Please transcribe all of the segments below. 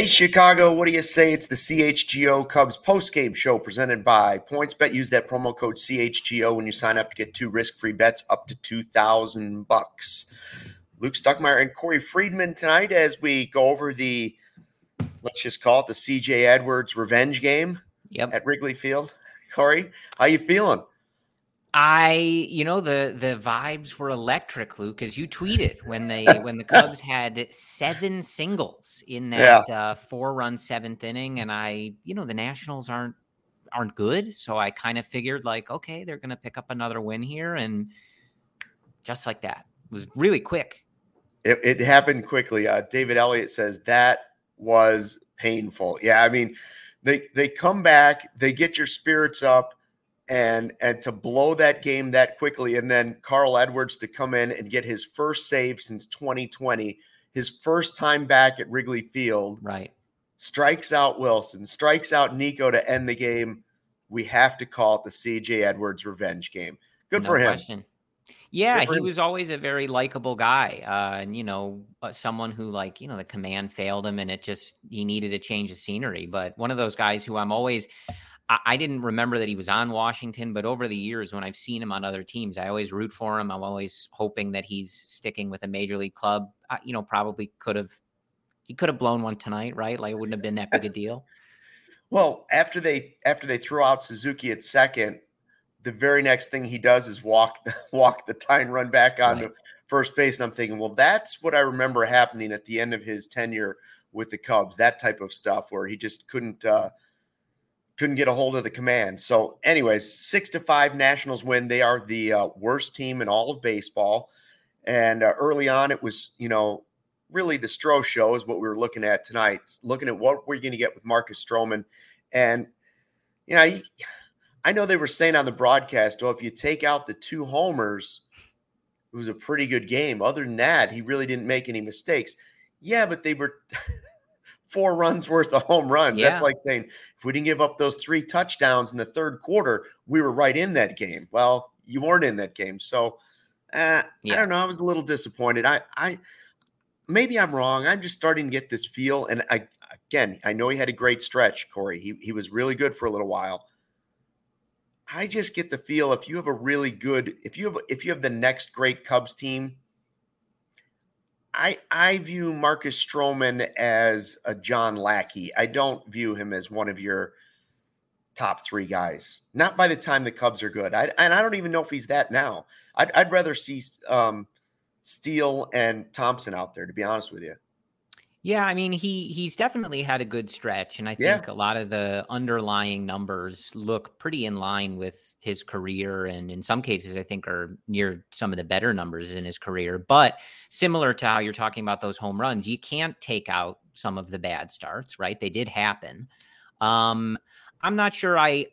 Hey, Chicago, what do you say? It's the CHGO Cubs postgame show presented by PointsBet. Use that promo code CHGO when you sign up to get 2 risk-free bets up to $2,000. Luke Stuckmeyer and Corey Friedman tonight as we go over the, let's just call it the CJ Edwards revenge game at Wrigley Field. Corey, how you feeling? The vibes were electric, Luke, as you tweeted when the Cubs had 7 singles in that 4-run 7th inning, and the Nationals aren't good, so I kind of figured okay, they're going to pick up another win here, and just like that, it was really quick. It happened quickly. David Elliott says that was painful. Yeah, I mean, they come back, they get your spirits up. And to blow that game that quickly, and then Carl Edwards to come in and get his first save since 2020, his first time back at Wrigley Field, right? Strikes out Wilson, strikes out Nico to end the game. We have to call it the CJ Edwards revenge game. Good for him. No question. Yeah, he was always a very likable guy, someone who the command failed him, and he needed a change of scenery. But one of those guys who I didn't remember that he was on Washington, but over the years when I've seen him on other teams, I always root for him. I'm always hoping that he's sticking with a major league club. Probably he could have blown one tonight, right? It wouldn't have been that big a deal. Well, after they threw out Suzuki at second, the very next thing he does is walk the tying run back onto first base. And I'm thinking, well, that's what I remember happening at the end of his tenure with the Cubs, that type of stuff where he just couldn't get a hold of the command. So anyways, 6-5 Nationals win. They are the worst team in all of baseball. And early on, it was, really the Stroh show is what we were looking at tonight, looking at what we're going to get with Marcus Stroman. And, I know they were saying on the broadcast, well, if you take out the 2 homers, it was a pretty good game. Other than that, he really didn't make any mistakes. Yeah, but they were 4 runs worth of home runs. Yeah. That's like saying if we didn't give up those 3 touchdowns in the third quarter, we were right in that game. Well, you weren't in that game. So I don't know. I was a little disappointed. I maybe I'm wrong. I'm just starting to get this feel. And I know he had a great stretch, Corey. He was really good for a little while. I just get the feel if you have a really good, if you have the next great Cubs team, I view Marcus Stroman as a John Lackey. I don't view him as one of your top 3 guys. Not by the time the Cubs are good. I don't even know if he's that now. I'd rather see Steele and Thompson out there, to be honest with you. Yeah, I mean, he's definitely had a good stretch, and I think a lot of the underlying numbers look pretty in line with his career, and in some cases, I think are near some of the better numbers in his career. But similar to how you're talking about those home runs, you can't take out some of the bad starts, right? They did happen. I'm not sure. I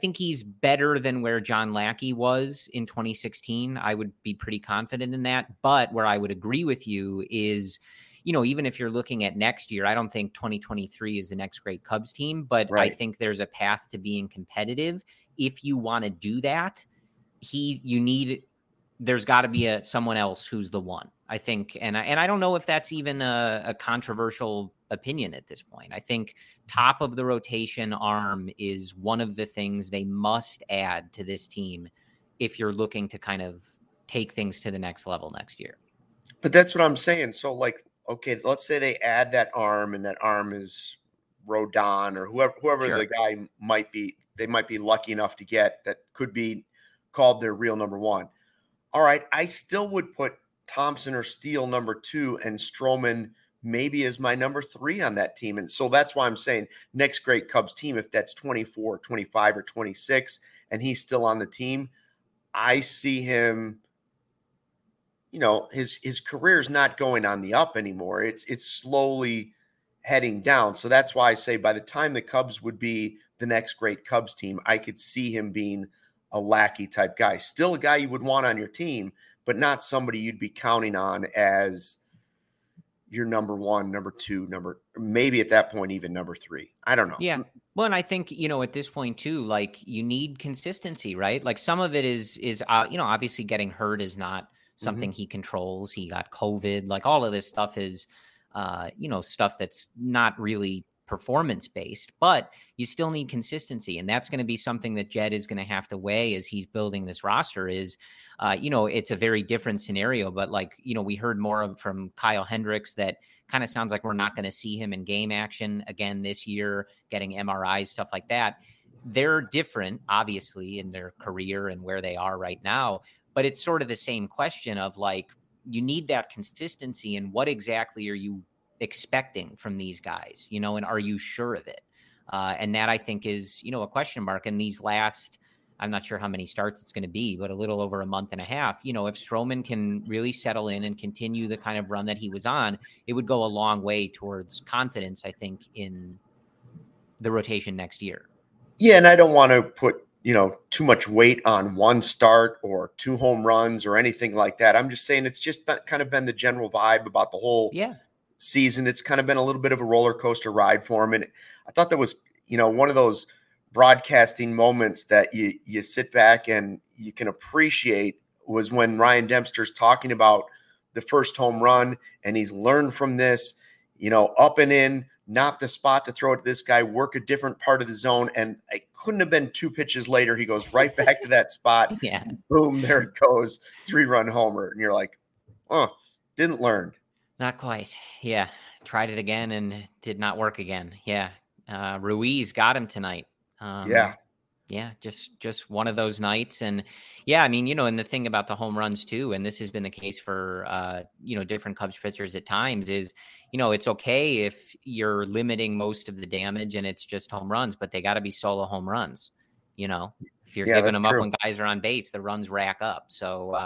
think he's better than where John Lackey was in 2016. I would be pretty confident in that. But where I would agree with you is, even if you're looking at next year, I don't think 2023 is the next great Cubs team, but I think there's a path to being competitive. If you want to do that, there's got to be someone else who's the one, I think. And I don't know if that's even a controversial opinion at this point. I think top of the rotation arm is one of the things they must add to this team if you're looking to kind of take things to the next level next year. But that's what I'm saying. So okay, let's say they add that arm, and that arm is Rodon or whoever the guy might be, they might be lucky enough to get that could be called their real number one. All right. I still would put Thompson or Steele number 2 and Stroman maybe is my number 3 on that team. And so that's why I'm saying next great Cubs team, if that's 24, 25 or 26, and he's still on the team, I see him, his career's not going on the up anymore. It's slowly heading down. So that's why I say by the time the Cubs would be the next great Cubs team, I could see him being a Lackey type guy, still a guy you would want on your team, but not somebody you'd be counting on as your number 1, number 2, maybe at that point, even number 3. I don't know. Yeah. Well, and I think, at this point too, you need consistency, right? Some of it is obviously getting hurt is not something he controls. He got COVID, all of this stuff is stuff that's not really performance-based, but you still need consistency. And that's going to be something that Jed is going to have to weigh as he's building this roster is, it's a very different scenario, but we heard more from Kyle Hendricks that kind of sounds like we're not going to see him in game action again this year, getting MRIs, stuff like that. They're different, obviously, in their career and where they are right now, but it's sort of the same question of you need that consistency and what exactly are you expecting from these guys, and are you sure of it? And that I think is, a question mark. And these last, I'm not sure how many starts it's going to be, but a little over a month and a half, if Stroman can really settle in and continue the kind of run that he was on, it would go a long way towards confidence, I think, in the rotation next year. Yeah. And I don't want to put, too much weight on one start or two home runs or anything like that. I'm just saying it's just kind of been the general vibe about the whole season. It's kind of been a little bit of a roller coaster ride for him. And I thought that was, one of those broadcasting moments that you sit back and you can appreciate was when Ryan Dempster's talking about the first home run and he's learned from this, up and in. Not the spot to throw it to this guy, work a different part of the zone. And I couldn't have been two pitches later. He goes right back to that spot. Yeah. Boom, there it goes. 3-run homer. And you're like, didn't learn. Not quite. Yeah. Tried it again and did not work again. Yeah. Ruiz got him tonight. Yeah. Just one of those nights. And and the thing about the home runs too, and this has been the case for, different Cubs pitchers at times is, it's okay if you're limiting most of the damage and it's just home runs, but they got to be solo home runs. If you're giving them up when guys are on base, the runs rack up. So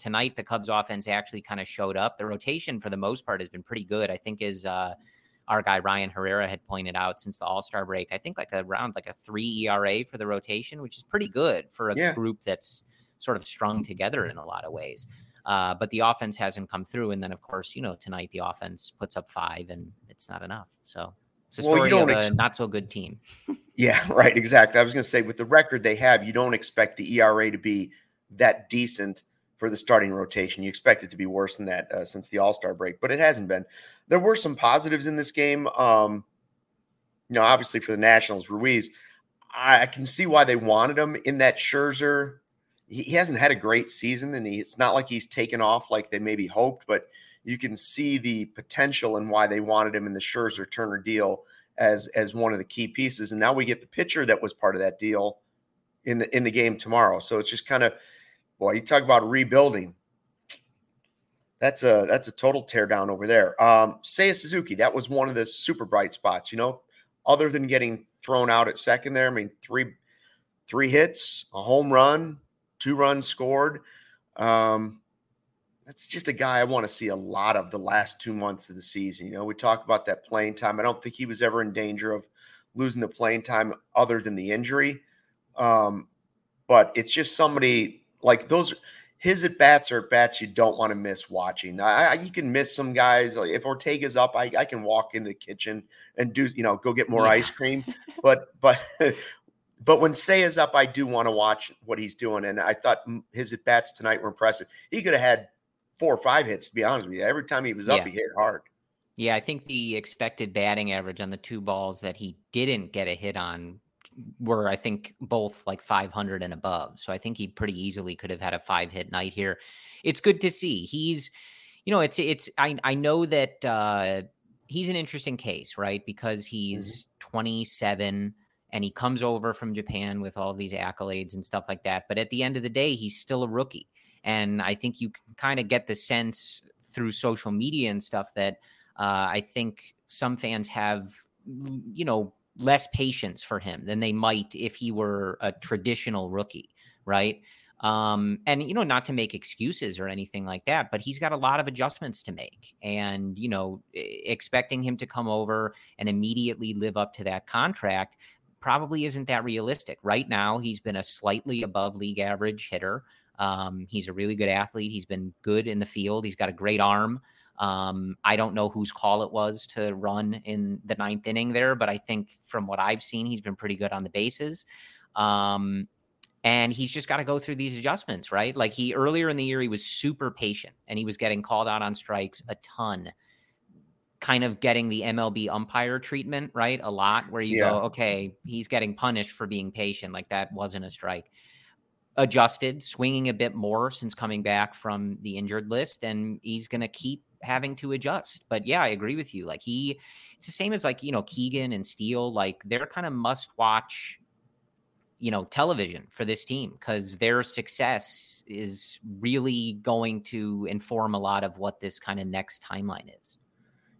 tonight, the Cubs offense actually kind of showed up. The rotation for the most part has been pretty good. I think is our guy Ryan Herrera had pointed out since the All-Star break, I think around a 3 ERA for the rotation, which is pretty good for a group that's sort of strung together in a lot of ways. But the offense hasn't come through. And then, of course, tonight the offense puts up 5 and it's not enough. So it's a story of a not-so-good team. Yeah, right, exactly. I was going to say, with the record they have, you don't expect the ERA to be that decent for the starting rotation. You expect it to be worse than that since the All-Star break, but it hasn't been. There were some positives in this game. Obviously for the Nationals, Ruiz, I can see why they wanted him in that Scherzer. He hasn't had a great season, and it's not like he's taken off like they maybe hoped, but you can see the potential and why they wanted him in the Scherzer-Turner deal as one of the key pieces. And now we get the pitcher that was part of that deal in the game tomorrow. So it's just kind of, you talk about rebuilding. That's a total teardown over there. Seiya Suzuki, that was one of the super bright spots, other than getting thrown out at second there. I mean, three hits, a home run, 2 runs scored. That's just a guy I want to see a lot of the last 2 months of the season. We talk about that playing time. I don't think he was ever in danger of losing the playing time other than the injury. But it's just somebody like those. His at-bats are at-bats you don't want to miss watching. You can miss some guys. Like if Ortega's up, I can walk into the kitchen and do, go get more ice cream. But But when Seiya's up, I do want to watch what he's doing. And I thought his at-bats tonight were impressive. He could have had 4 or 5 hits, to be honest with you. Every time he was up, he hit hard. Yeah, I think the expected batting average on the 2 balls that he didn't get a hit on were, I think, both .500 and above. So I think he pretty easily could have had a 5-hit night here. It's good to see. He's, I know that he's an interesting case, right? Because he's 27 and he comes over from Japan with all these accolades and stuff like that. But at the end of the day, he's still a rookie. And I think you can kind of get the sense through social media and stuff that I think some fans have, less patience for him than they might if he were a traditional rookie, right? Not to make excuses or anything like that, but he's got a lot of adjustments to make and, expecting him to come over and immediately live up to that contract probably isn't that realistic. Right now, he's been a slightly above league average hitter. He's a really good athlete. He's been good in the field. He's got a great arm. I don't know whose call it was to run in the 9th inning there, but I think from what I've seen, he's been pretty good on the bases. And he's just got to go through these adjustments, right? Earlier in the year, he was super patient and he was getting called out on strikes a ton. kind of getting the MLB umpire treatment, right? A lot where you go, okay, he's getting punished for being patient. Like that wasn't a strike. Adjusted, swinging a bit more since coming back from the injured list, and he's going to keep having to adjust. But yeah, I agree with you. Like it's the same as like, you know, Keegan and Steele, like they're kind of must watch, you know, television for this team because their success is really going to inform a lot of what this kind of next timeline is.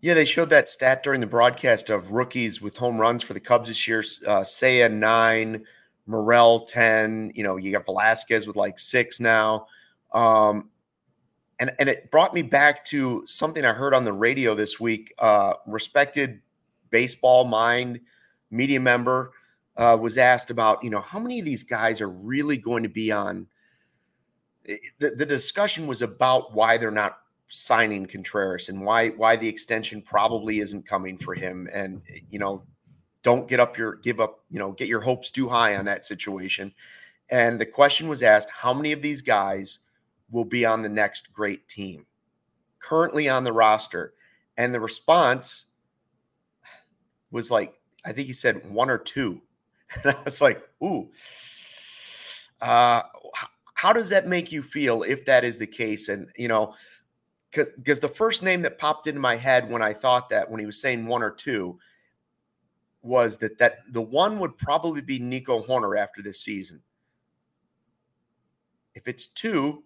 Yeah, they showed that stat during the broadcast of rookies with home runs for the Cubs this year. Seiya 9, Morel 10. You know, you got Velasquez with like 6 now. And it brought me back to something I heard on the radio this week. Respected baseball mind, media member was asked about, you know, how many of these guys are really going to be on. The discussion was about why they're not signing Contreras and why the extension probably isn't coming for him. And, you know, don't get your hopes too high on that situation. And the question was asked, how many of these guys will be on the next great team currently on the roster? And the response was like, I think he said 1 or 2. And I was like, ooh, how does that make you feel if that is the case? And, you know, because the first name that popped into my head when I thought that, when he was saying 1 or 2, was that the one would probably be Nico Horner after this season. If it's 2,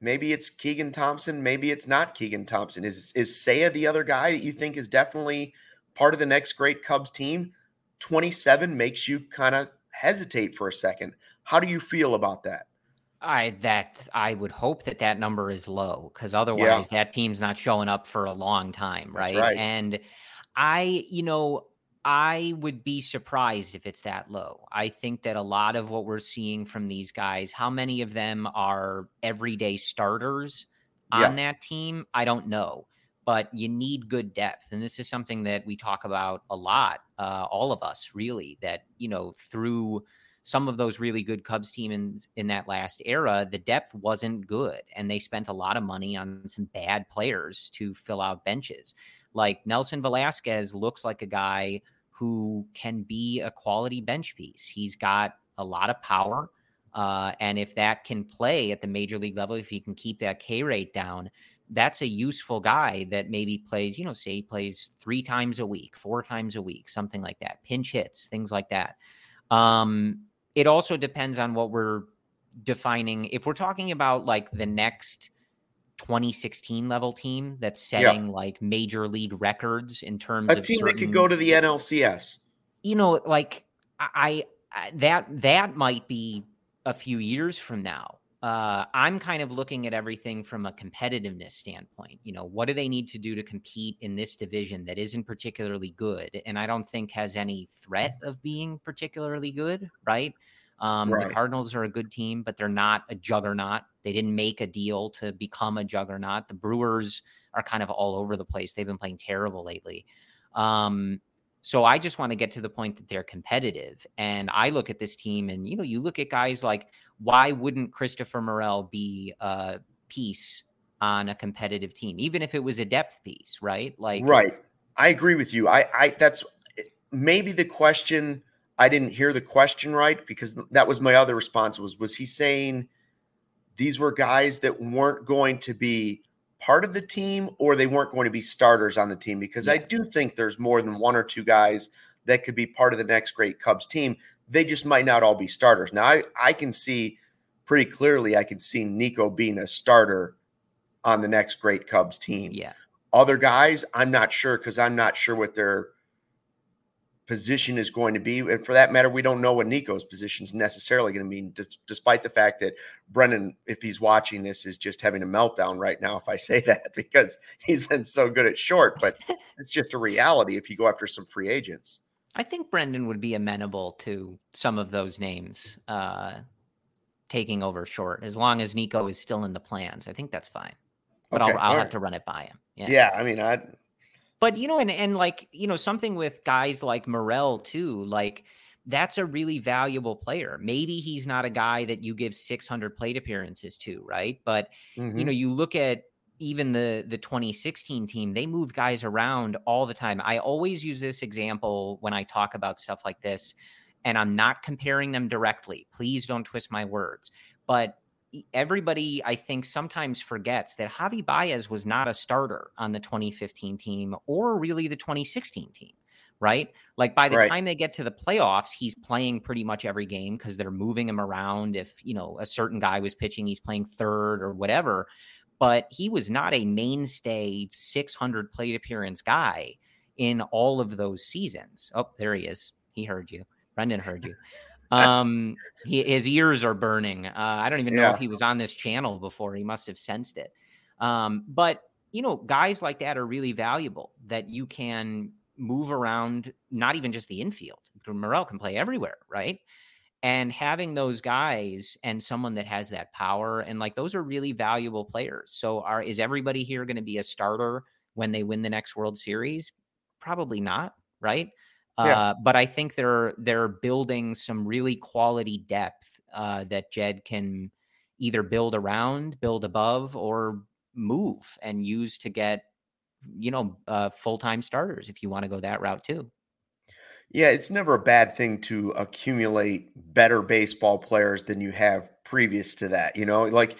maybe it's Keegan Thompson. Maybe it's not Keegan Thompson. Is Seiya the other guy that you think is definitely part of the next great Cubs team? 27 makes you kind of hesitate for a second. How do you feel about that? I would hope that number is low, because otherwise that team's not showing up for a long time, right? That's right. And I would be surprised if it's that low. I think that a lot of what we're seeing from these guys, how many of them are everyday starters on that team, I don't know. But you need good depth. And this is something that we talk about a lot, all of us, really, that, you know, through some of those really good Cubs teams in that last era, the depth wasn't good. And they spent a lot of money on some bad players to fill out benches. Like Nelson Velasquez looks like a guy who can be a quality bench piece. He's got a lot of power. And if that can play at the major league level, if he can keep that K rate down, that's a useful guy that maybe plays, you know, say he plays 3 times a week, 4 times a week, something like that. Pinch hits, things like that. It also depends on what we're defining. If we're talking about like the next 2016 level team that's setting like major league records in terms of a team that could go to the NLCS, you know, like that might be a few years from now. I'm kind of looking at everything from a competitiveness standpoint. You know, what do they need to do to compete in this division that isn't particularly good, and I don't think has any threat of being particularly good, right? Right. The Cardinals are a good team, but they're not a juggernaut. They didn't make a deal to become a juggernaut. The Brewers are kind of all over the place. They've been playing terrible lately. So I just want to get to the point that they're competitive. And I look at this team and, you know, you look at guys like, why wouldn't Christopher Morel be a piece on a competitive team, even if it was a depth piece, right? Like, right. I agree with you. I that's maybe the question. I didn't hear the question right, because that was my other response was he saying these were guys that weren't going to be part of the team, or they weren't going to be starters on the team? Because I do think there's more than 1 or 2 guys that could be part of the next great Cubs team. They just might not all be starters. Now I can see pretty clearly, I can see Nico being a starter on the next great Cubs team. Yeah. Other guys, I'm not sure, because I'm not sure what their position is going to be. And for that matter, we don't know what Nico's position is necessarily going to be, despite the fact that Brendan, if he's watching this, is just having a meltdown right now if I say that, because he's been so good at short. But it's just a reality if you go after some free agents. I think Brendan would be amenable to some of those names taking over short, as long as Nico is still in the plans. I think that's fine. But okay. I'll have to run it by him. Yeah, I mean, But, you know, and like, you know, something with guys like Morel, too, like that's a really valuable player. Maybe he's not a guy that you give 600 plate appearances to, right? But, you know, you look at even the 2016 team, they moved guys around all the time. I always use this example when I talk about stuff like this, and I'm not comparing them directly. Please don't twist my words. But everybody, I think, sometimes forgets that Javi Baez was not a starter on the 2015 team or really the 2016 team, right? Like by the time they get to the playoffs, he's playing pretty much every game because they're moving him around. If, you know, a certain guy was pitching, he's playing third or whatever. But he was not a mainstay 600 plate appearance guy in all of those seasons. Oh, there he is. He heard you. Brendan heard you. His ears are burning. I don't even know if he was on this channel before. He must have sensed it. But, you know, guys like that are really valuable that you can move around, not even just the infield. Morel can play everywhere, right? And having those guys and someone that has that power, and like those are really valuable players. So is everybody here going to be a starter when they win the next World Series? Probably not, right? But I think they're building some really quality depth that Jed can either build around, build above, or move and use to get, you know, full-time starters if you want to go that route too. Yeah, it's never a bad thing to accumulate better baseball players than you have previous to that. You know, like,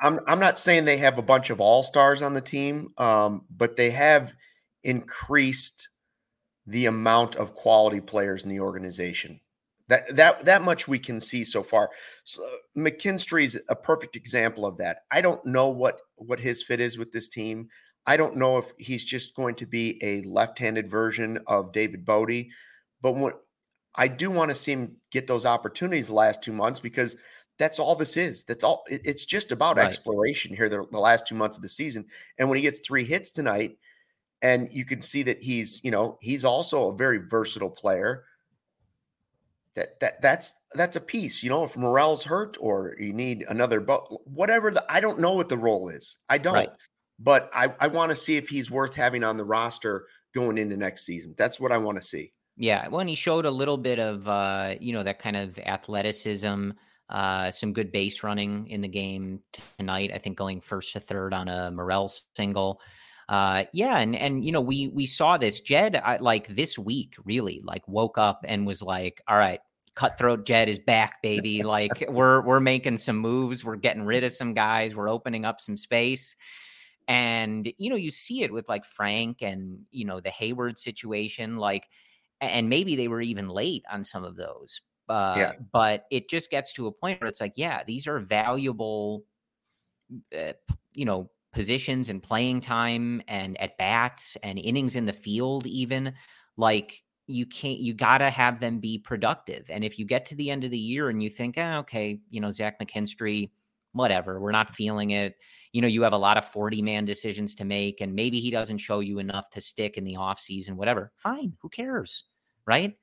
I'm not saying they have a bunch of all-stars on the team, but they have increased the amount of quality players in the organization. That much we can see so far. So McKinstry's a perfect example of that. I don't know what his fit is with this team. I don't know if he's just going to be a left-handed version of David Bodie, but what I do want to see him get those opportunities the last 2 months, because that's all this is. That's all. It's just about exploration here the last 2 months of the season. And when he gets 3 hits tonight, and you can see that he's, you know, he's also a very versatile player. That's a piece, you know, if Morel's hurt or you need another, whatever. I don't know what the role is. I don't. Right. But I want to see if he's worth having on the roster going into next season. That's what I want to see. Yeah. Well, and he showed a little bit of, you know, that kind of athleticism, some good base running in the game tonight. I think going first to third on a Morel single. And you know, we saw this Jed, like this week really like woke up and was like, all right, Cutthroat Jed is back, baby. Like we're making some moves. We're getting rid of some guys. We're opening up some space. And, you know, you see it with like Frank and, you know, the Hayward situation, like, and maybe they were even late on some of those, but it just gets to a point where it's like, yeah, these are valuable, you know, positions and playing time and at bats and innings in the field, even like you gotta have them be productive. And if you get to the end of the year and you think, okay, you know, Zach McKinstry, whatever, we're not feeling it. You know, you have a lot of 40-man decisions to make, and maybe he doesn't show you enough to stick in the offseason, whatever. Fine. Who cares? Right?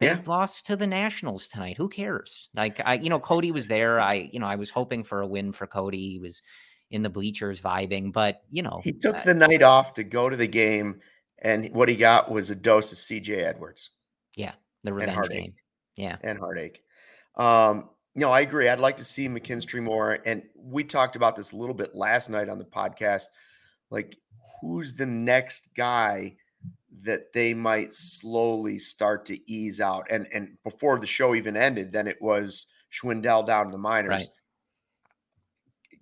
They lost to the Nationals tonight. Who cares? Like, you know, Cody was there. I was hoping for a win for Cody. He was in the bleachers vibing, but, you know. He took the night off to go to the game, and what he got was a dose of CJ Edwards. Yeah, the revenge game. Yeah. And heartache. No, I agree. I'd like to see McKinstry more. And we talked about this a little bit last night on the podcast. Like, who's the next guy that they might slowly start to ease out? And before the show even ended, then it was Schwindel down in the minors. Right.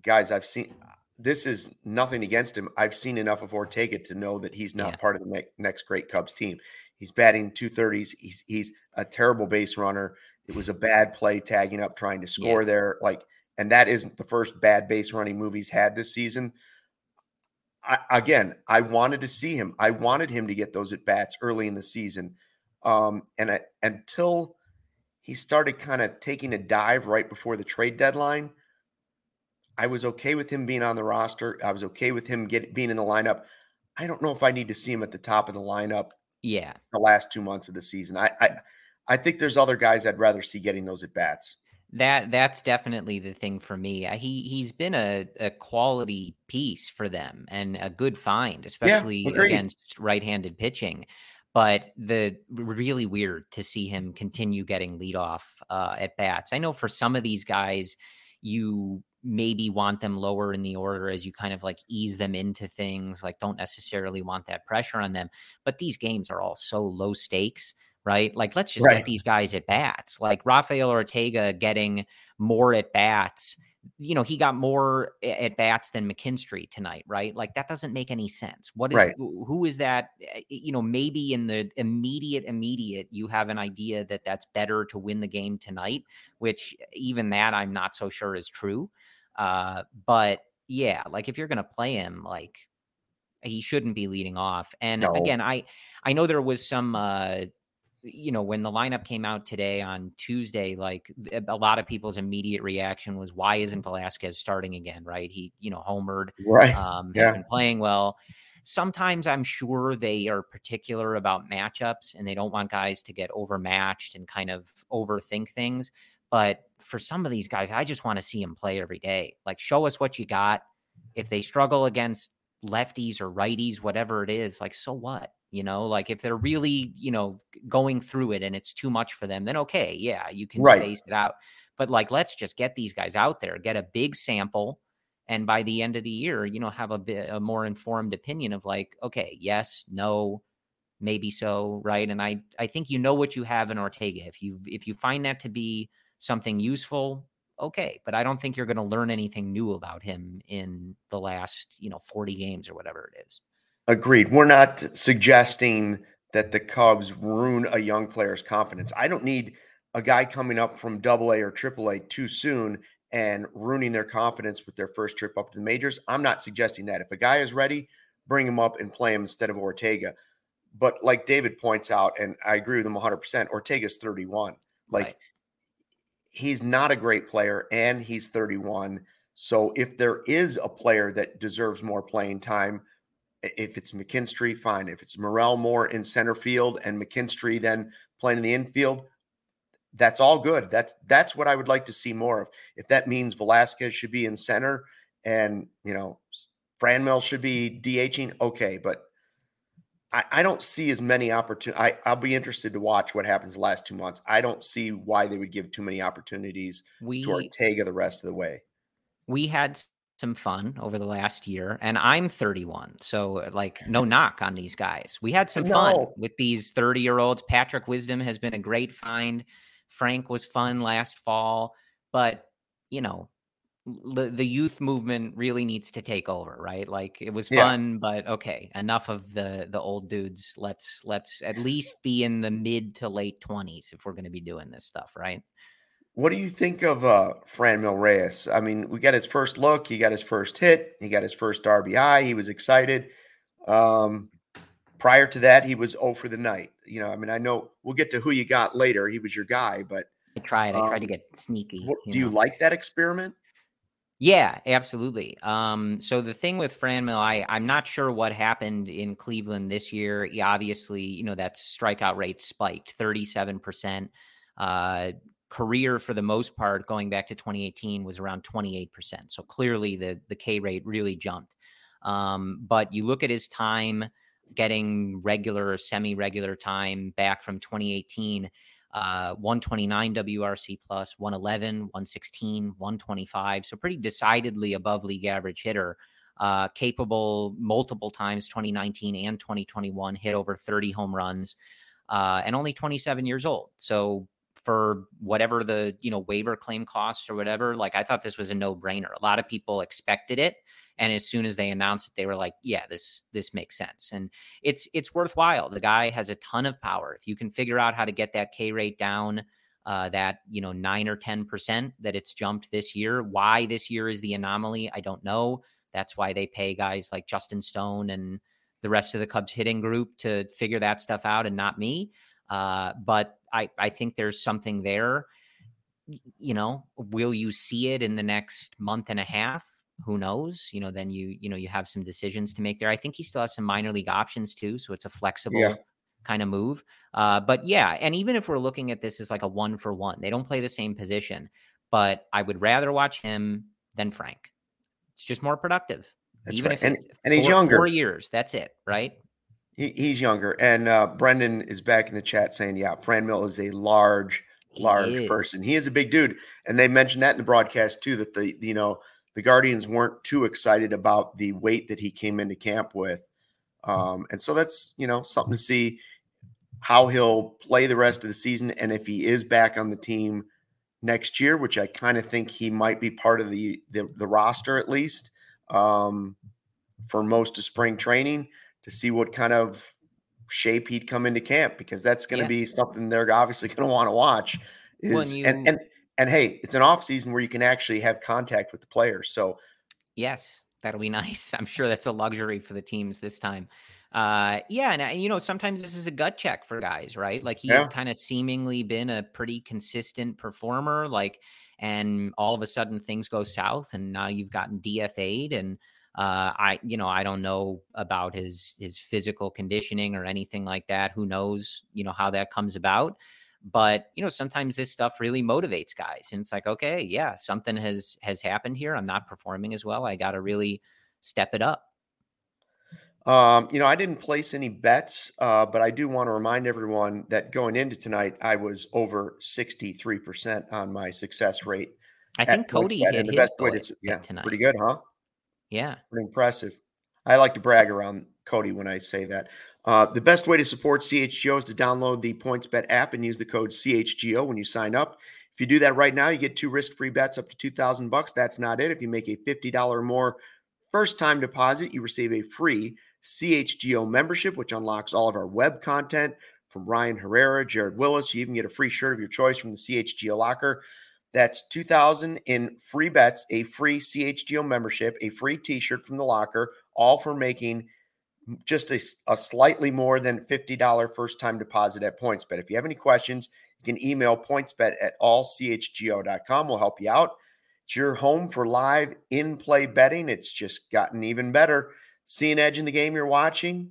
Guys, I've seen – this is nothing against him. I've seen enough of Ortega to know that he's not part of the next great Cubs team. He's batting .230. He's a terrible base runner. It was a bad play tagging up, trying to score there. Like, and that isn't the first bad base running move he's had this season. I wanted to see him. I wanted him to get those at bats early in the season. Until he started kind of taking a dive right before the trade deadline, I was okay with him being on the roster. I was okay with him being in the lineup. I don't know if I need to see him at the top of the lineup. Yeah. The last 2 months of the season. I think there's other guys I'd rather see getting those at bats. That's definitely the thing for me. He's been a quality piece for them and a good find, especially against right-handed pitching. But really weird to see him continue getting leadoff at bats. I know for some of these guys, you maybe want them lower in the order as you kind of like ease them into things, like don't necessarily want that pressure on them. But these games are all so low stakes, right? Like let's just get these guys at bats, like Rafael Ortega getting more at bats. You know, he got more at bats than McKinstry tonight, right? Like that doesn't make any sense. What is, who is that? You know, maybe in the immediate, you have an idea that that's better to win the game tonight, which even that I'm not so sure is true. But yeah, like if you're going to play him, like he shouldn't be leading off. And again, I know there was some, you know, when the lineup came out today on Tuesday, like a lot of people's immediate reaction was, why isn't Velasquez starting again? Right. He, you know, homered, has been playing well. Sometimes I'm sure they are particular about matchups and they don't want guys to get overmatched and kind of overthink things. But for some of these guys, I just want to see them play every day. Like show us what you got. If they struggle against lefties or righties, whatever it is, like, so what? You know, like if they're really, you know, going through it and it's too much for them, then okay, yeah, you can space it out. But like, let's just get these guys out there, get a big sample. And by the end of the year, you know, have a more informed opinion of like, okay, yes, no, maybe so, right? And I think you know what you have in Ortega. If you find that to be something useful, okay. But I don't think you're going to learn anything new about him in the last, you know, 40 games or whatever it is. Agreed. We're not suggesting that the Cubs ruin a young player's confidence. I don't need a guy coming up from AA or AAA too soon and ruining their confidence with their first trip up to the majors. I'm not suggesting that. If a guy is ready, bring him up and play him instead of Ortega. But like David points out, and I agree with him 100%, Ortega's 31. Like he's not a great player and he's 31. So if there is a player that deserves more playing time, if it's McKinstry, fine. If it's Morel more in center field and McKinstry then playing in the infield, that's all good. That's what I would like to see more of. If that means Velasquez should be in center and, you know, Franmil should be DHing, okay. But I don't see as many opportunities. I'll be interested to watch what happens the last 2 months. I don't see why they would give too many opportunities to Ortega the rest of the way. We had some fun over the last year, and I'm 31. So like no knock on these guys. We had some fun with these 30-year-olds. Patrick Wisdom has been a great find. Frank was fun last fall, but you know, the youth movement really needs to take over, right? Like it was fun, but okay, enough of the old dudes. Let's at least be in the mid to late 20s if we're going to be doing this stuff, right? What do you think of Franmil Reyes? I mean, we got his first look. He got his first hit. He got his first RBI. He was excited. Prior to that, he was 0 for the night. You know, I mean, I know we'll get to who you got later. He was your guy, but I tried to get sneaky. Do you like that experiment? Yeah, absolutely. So the thing with Franmil, I'm not sure what happened in Cleveland this year. He obviously, you know, that strikeout rate spiked 37%. Career for the most part, going back to 2018, was around 28%. So clearly the K rate really jumped. But you look at his time getting regular, semi-regular time back from 2018, 129 WRC plus, 111, 116, 125. So pretty decidedly above league average hitter, capable multiple times, 2019 and 2021, hit over 30 home runs, and only 27 years old. So for whatever the, you know, waiver claim costs or whatever, like I thought this was a no-brainer. A lot of people expected it, and as soon as they announced it, they were like, yeah, this makes sense. And it's worthwhile. The guy has a ton of power. If you can figure out how to get that K rate down, that, you know, 9 or 10% that it's jumped this year. Why this year is the anomaly, I don't know. That's why they pay guys like Justin Stone and the rest of the Cubs hitting group to figure that stuff out and not me. But I think there's something there. You know, will you see it in the next month and a half? Who knows? You know, then you have some decisions to make there. I think he still has some minor league options too. So it's a flexible kind of move. But yeah. And even if we're looking at this as like a 1-for-1, they don't play the same position, but I would rather watch him than Frank. It's just more productive. That's even if it's he's younger. 4 years, that's it. Right. He's younger. And Brendan is back in the chat saying, yeah, Franmil is a large large person. He is a big dude. And they mentioned that in the broadcast too, that the, you know, the Guardians weren't too excited about the weight that he came into camp with. And so that's, you know, something to see how he'll play the rest of the season. And if he is back on the team next year, which I kind of think he might be part of the roster, at least for most of spring training, to see what kind of shape he'd come into camp, because that's going to be something they're obviously going to want to watch. And hey, it's an off season where you can actually have contact with the players. So yes, that'll be nice. I'm sure that's a luxury for the teams this time. And you know, sometimes this is a gut check for guys, right? Like he's kind of seemingly been a pretty consistent performer, like, and all of a sudden things go south and now you've gotten DFA'd. And I don't know about his physical conditioning or anything like that. Who knows, you know, how that comes about, but you know, sometimes this stuff really motivates guys and it's like, okay, yeah, something has happened here. I'm not performing as well. I got to really step it up. I didn't place any bets, but I do want to remind everyone that going into tonight, I was over 63% on my success rate. I think Cody hit his tonight. Pretty good, huh? Yeah. Pretty impressive. I like to brag around Cody when I say that. The best way to support CHGO is to download the PointsBet app and use the code CHGO when you sign up. If you do that right now, you get 2 risk-free bets up to $2,000. That's not it. If you make a $50 or more first-time deposit, you receive a free CHGO membership, which unlocks all of our web content from Ryan Herrera, Jared Willis. You even get a free shirt of your choice from the CHGO locker. That's $2,000 in free bets, a free CHGO membership, a free t-shirt from the locker, all for making just a slightly more than $50 first-time deposit at PointsBet. If you have any questions, you can email pointsbet@allchgo.com. We'll help you out. It's your home for live in-play betting. It's just gotten even better. See an edge in the game you're watching?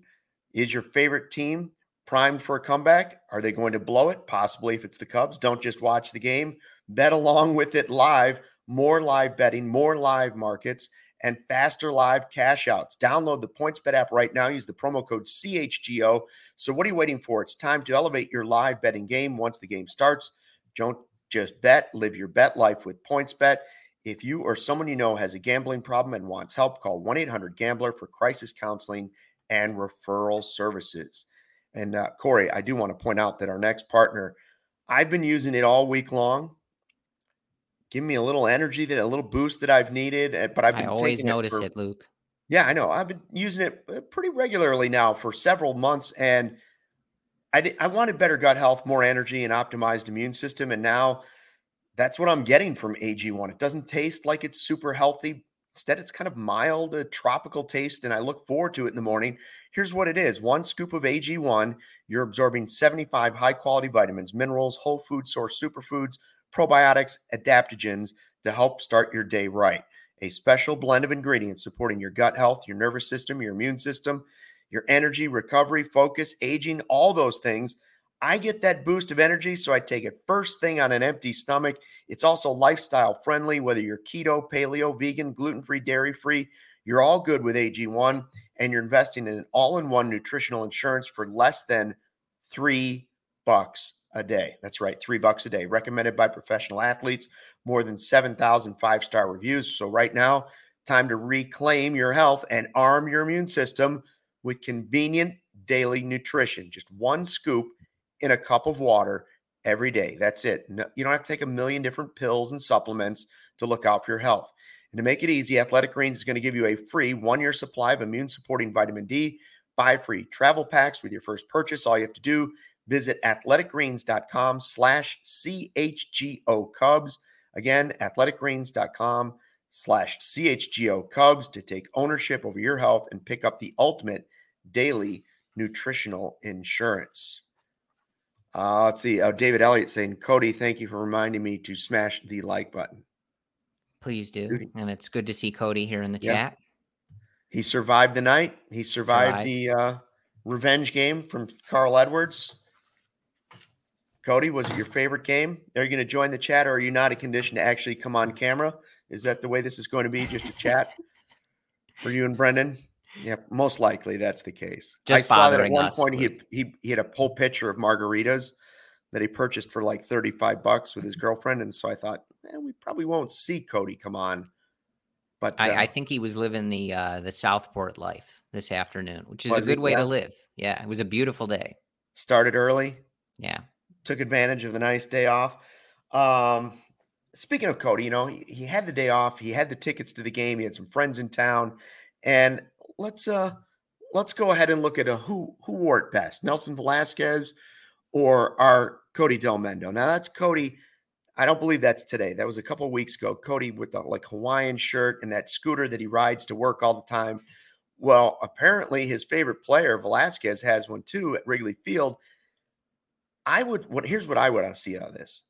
Is your favorite team primed for a comeback? Are they going to blow it? Possibly if it's the Cubs. Don't just watch the game. Bet along with it live. More live betting, more live markets, and faster live cash outs. Download the PointsBet app right now. Use the promo code CHGO. So what are you waiting for? It's time to elevate your live betting game once the game starts. Don't just bet. Live your bet life with PointsBet. If you or someone you know has a gambling problem and wants help, call 1-800-GAMBLER for crisis counseling and referral services. And Corey, I do want to point out that our next partner, I've been using it all week long. Give me a little energy, that a little boost that I've needed. But I always notice it, Luke. Yeah, I know. I've been using it pretty regularly now for several months, and I wanted better gut health, more energy, and optimized immune system, and now that's what I'm getting from AG1. It doesn't taste like it's super healthy. Instead, it's kind of mild, a tropical taste, and I look forward to it in the morning. Here's what it is. 1 scoop of AG1, you're absorbing 75 high-quality vitamins, minerals, whole food source superfoods, probiotics, adaptogens to help start your day right. A special blend of ingredients supporting your gut health, your nervous system, your immune system, your energy, recovery, focus, aging, all those things. I get that boost of energy, so I take it first thing on an empty stomach. It's also lifestyle friendly, whether you're keto, paleo, vegan, gluten-free, dairy-free, you're all good with AG1, and you're investing in an all-in-one nutritional insurance for less than $3 a day. That's right, $3 a day. Recommended by professional athletes, more than 7,000 five-star reviews. So right now, time to reclaim your health and arm your immune system with convenient daily nutrition. Just 1 scoop in a cup of water every day. That's it. No, you don't have to take a million different pills and supplements to look out for your health. And to make it easy, Athletic Greens is going to give you a free 1-year supply of immune-supporting vitamin D, 5 free travel packs with your first purchase. All you have to do, visit athleticgreens.com/CHGOCubs. Again, athleticgreens.com/CHGOCubs to take ownership over your health and pick up the ultimate daily nutritional insurance. Let's see. David Elliott saying, Cody, thank you for reminding me to smash the like button. Please do. Dude. And it's good to see Cody here in the chat. He survived the night. He survived the revenge game from Carl Edwards. Cody, was it your favorite game? Are you going to join the chat, or are you not in condition to actually come on camera? Is that the way this is going to be, just a chat for you and Brendan? Yeah, most likely that's the case. Just I saw that at one point he had a whole pitcher of margaritas that he purchased for like $35 with his girlfriend. And so I thought, we probably won't see Cody come on. But I think he was living the Southport life this afternoon, which is a good way to live. Yeah, it was a beautiful day. Started early. Yeah. Took advantage of the nice day off. Speaking of Cody, he had the day off. He had the tickets to the game. He had some friends in town. And let's go ahead and look at who wore it best, Nelson Velasquez or our Cody Del Mendo. Now, that's Cody. I don't believe that's today. That was a couple of weeks ago. Cody with the Hawaiian shirt and that scooter that he rides to work all the time. Well, apparently his favorite player, Velasquez, has one too at Wrigley Field. Here's what I would see out of this.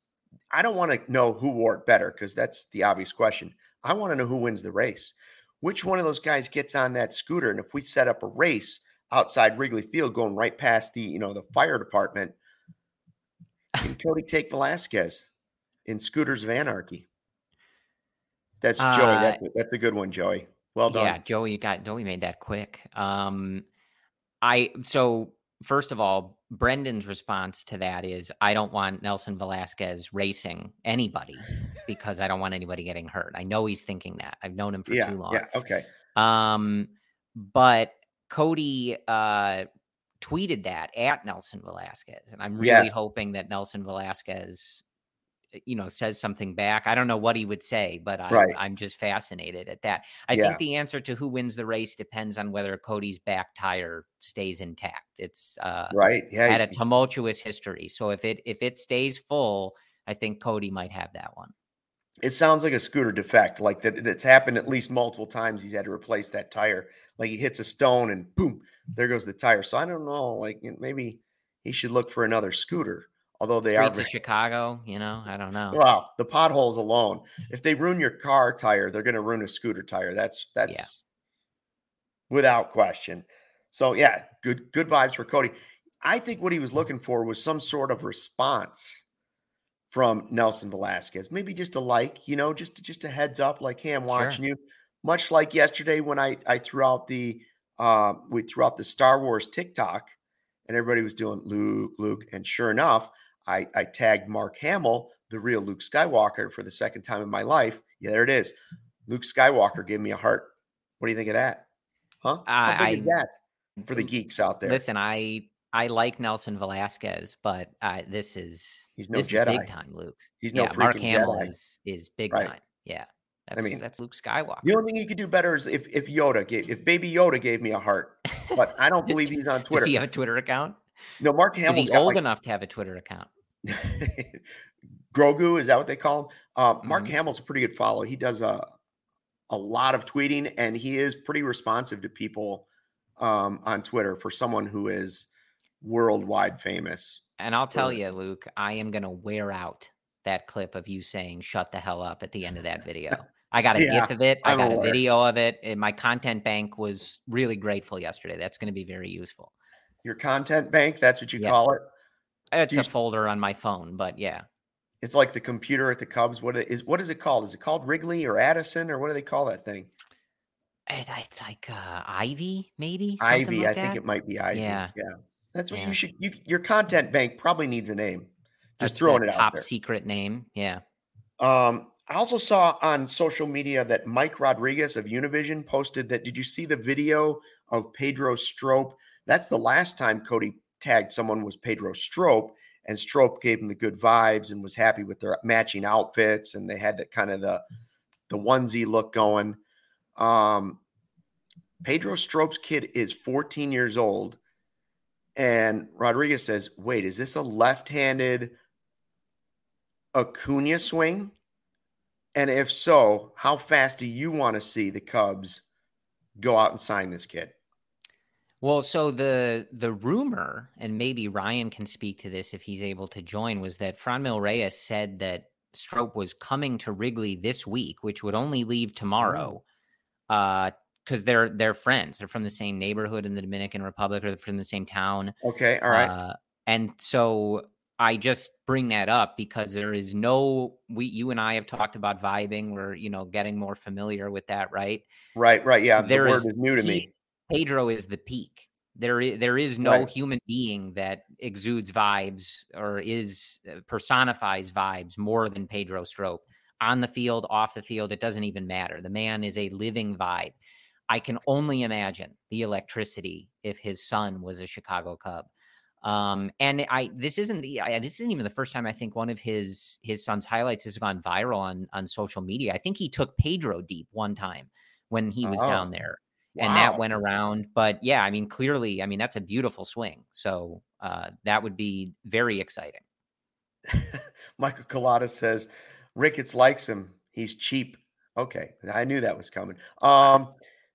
I don't want to know who wore it better because that's the obvious question. I want to know who wins the race. Which one of those guys gets on that scooter? And if we set up a race outside Wrigley Field going right past the fire department, can Cody take Velasquez in Scooters of Anarchy? That's Joey. That's a good one, Joey. Well done. Yeah, Joey made that quick. So first of all, Brendan's response to that is, I don't want Nelson Velasquez racing anybody because I don't want anybody getting hurt. I know he's thinking that. I've known him for too long. Yeah, okay. But Cody tweeted that at Nelson Velasquez, and I'm really hoping that Nelson Velasquez, says something back. I don't know what he would say, but I'm just fascinated at that. I think the answer to who wins the race depends on whether Cody's back tire stays intact. It's had a tumultuous history. So if it stays full, I think Cody might have that one. It sounds like a scooter defect, like that's happened at least multiple times. He's had to replace that tire. Like he hits a stone and boom, there goes the tire. So I don't know, maybe he should look for another scooter. Although they are to Chicago, I don't know. Well, the potholes alone. If they ruin your car tire, they're going to ruin a scooter tire. That's without question. So yeah, good vibes for Cody. I think what he was looking for was some sort of response from Nelson Velasquez. Maybe just a just a heads up, like, hey, I'm watching you. Much like yesterday when I threw out the Star Wars TikTok and everybody was doing Luke, and sure enough, I tagged Mark Hamill, the real Luke Skywalker, for the second time in my life. Yeah, there it is. Luke Skywalker gave me a heart. What do you think of that? Huh? That for the geeks out there. Listen, I like Nelson Velasquez, but he's Jedi. Is big time Luke. He's no freaking Mark Hamill Jedi. Is big time. Yeah, that's Luke Skywalker. The only thing he could do better is if Baby Yoda gave me a heart. But I don't believe he's on Twitter. Does he have a Twitter account? No, Mark Hamill. He's old enough to have a Twitter account. Grogu, is that what they call him? Mark Hamill's a pretty good follow. He does a lot of tweeting, and he is pretty responsive to people on Twitter for someone who is worldwide famous. And I'll tell you, Luke, I am going to wear out that clip of you saying "shut the hell up" at the end of that video. I got a GIF of it. I got a video of it. And my content bank was really grateful yesterday. That's going to be very useful. Your content bank? That's what you call it? It's a folder on my phone, but yeah. It's like the computer at the Cubs. What is it called? Is it called Wrigley or Addison, or what do they call that thing? It's like Ivy, maybe? Ivy. Like I think it might be Ivy. Yeah. That's what you should. Your content bank probably needs a name. Just throwing it out there. Top secret name. Yeah. I also saw on social media that Mike Rodriguez of Univision posted that. Did you see the video of Pedro Strop? That's the last time Cody tagged someone was Pedro Strop, and Strop gave him the good vibes and was happy with their matching outfits, and they had that kind of the onesie look going. Pedro Strop's kid is 14 years old, and Rodriguez says, wait, is this a left-handed Acuna swing? And if so, how fast do you want to see the Cubs go out and sign this kid? Well, so the rumor, and maybe Ryan can speak to this if he's able to join, was that Franmil Reyes said that Strop was coming to Wrigley this week, which would only leave tomorrow, because they're friends. They're from the same neighborhood in the Dominican Republic, or they're from the same town. Okay, all right. And so I just bring that up because there is you and I have talked about vibing. We're, getting more familiar with that, right? Right. Yeah. The word is new to me. Pedro is the peak. There is no human being that exudes vibes or personifies vibes more than Pedro Strop. On the field, off the field, it doesn't even matter. The man is a living vibe. I can only imagine the electricity if his son was a Chicago Cub. This isn't even the first time I think one of his son's highlights has gone viral on social media. I think he took Pedro deep one time when he was down there. Wow. And that went around. But yeah, I mean, clearly, I mean, that's a beautiful swing. So that would be very exciting. Michael Collada says, Ricketts likes him. He's cheap. Okay. I knew that was coming.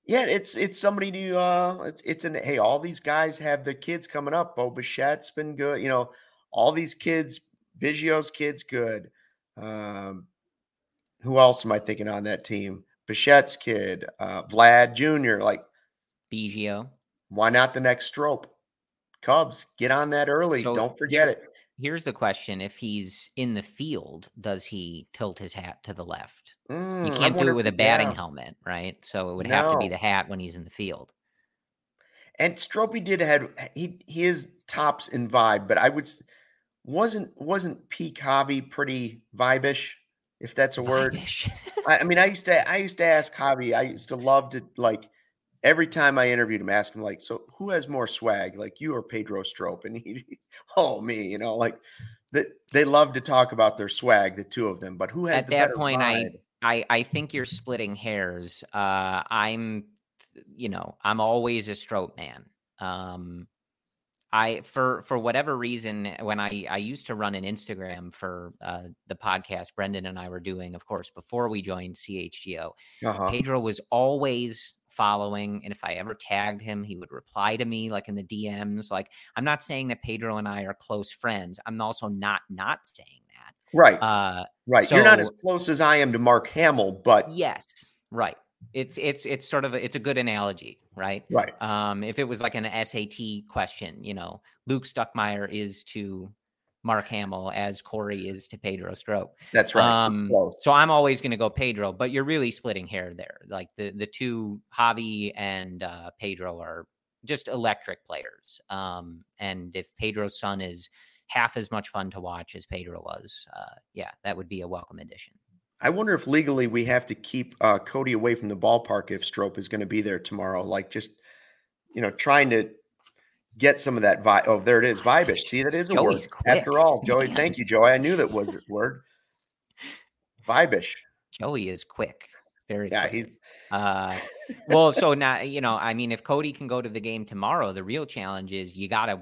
Yeah, it's somebody new. Hey, all these guys have the kids coming up. Bo Bichette's been good. You know, all these kids, Biggio's kid's good. Who else am I thinking on that team? Bichette's kid, Vlad Jr., like Biggio. Why not the next Strop? Cubs, get on that early. So don't forget it. Here's the question. If he's in the field, does he tilt his hat to the left? You can't do it with a batting helmet, right? So it would have to be the hat when he's in the field. And Stropy did have he is tops in vibe, but I would wasn't peak Javi pretty vibe-ish, if that's a word. I mean, I used to ask Javi, I used to love to, like, every time I interviewed him, ask him, like, so who has more swag, like you or Pedro Strop? And he, me, you know, like they love to talk about their swag, the two of them. But who has the better vibe? I think you're splitting hairs. I'm always a Strop man. For whatever reason, when I used to run an Instagram for the podcast Brendan and I were doing, of course, before we joined CHGO, Pedro was always following. And if I ever tagged him, he would reply to me, like in the DMs. Like, I'm not saying that Pedro and I are close friends. I'm also not saying that. Right. Right. So, you're not as close as I am to Mark Hamill, but yes, right. It's sort of it's a good analogy, right? Right. If it was like an SAT question, you know, Luke Stuckmeyer is to Mark Hamill as Corey is to Pedro Strop. That's right. So I'm always going to go Pedro, but you're really splitting hair there. Like the two, Javi and Pedro, are just electric players. And if Pedro's son is half as much fun to watch as Pedro was, that would be a welcome addition. I wonder if legally we have to keep Cody away from the ballpark if Strop is going to be there tomorrow. Like, just, you know, trying to get some of that vibe. Oh, there it is. Vibish. See, that is a Joey's word. Quick. After all, Joey, thank you, Joey. I knew that was a word. Vibish. Joey is quick. Very quick. He's... so now, you know, I mean, if Cody can go to the game tomorrow, the real challenge is you gotta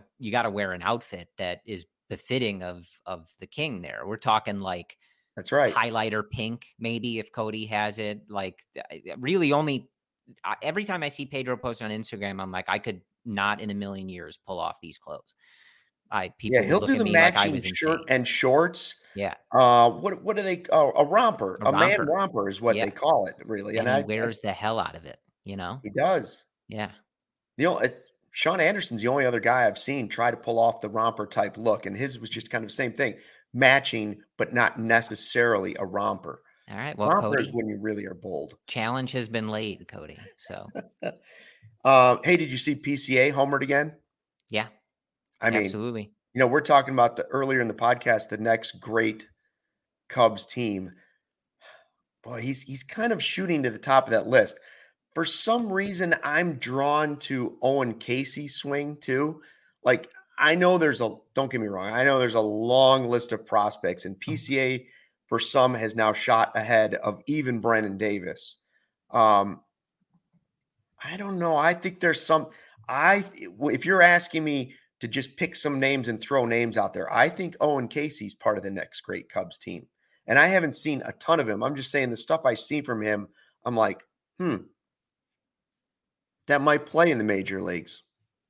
wear an outfit that is befitting of the king there. We're talking like, that's right, highlighter pink, maybe, if Cody has it. Like, really, only every time I see Pedro post on Instagram, I'm like, I could not in a million years pull off these clothes. He'll do the matching shirt and shorts. Yeah. What do they? Oh, a romper. A man romper is what they call it, really. And he wears the hell out of it. You know, he does. Yeah. You know, Sean Anderson's the only other guy I've seen try to pull off the romper type look, and his was just kind of the same thing. Matching, but not necessarily a romper. All right. Well, rompers, Cody, when you really are bold. Challenge has been laid, Cody. So, hey, did you see PCA homered again? Yeah. I mean, absolutely. You know, we're talking about earlier in the podcast, the next great Cubs team. Boy, he's kind of shooting to the top of that list. For some reason, I'm drawn to Owen Casey's swing too. Like, I know don't get me wrong, I know there's a long list of prospects, and PCA for some has now shot ahead of even Brennan Davis. I don't know. I think there's if you're asking me to just pick some names and throw names out there, I think Owen Casey's part of the next great Cubs team. And I haven't seen a ton of him. I'm just saying the stuff I see from him, I'm like, that might play in the major leagues.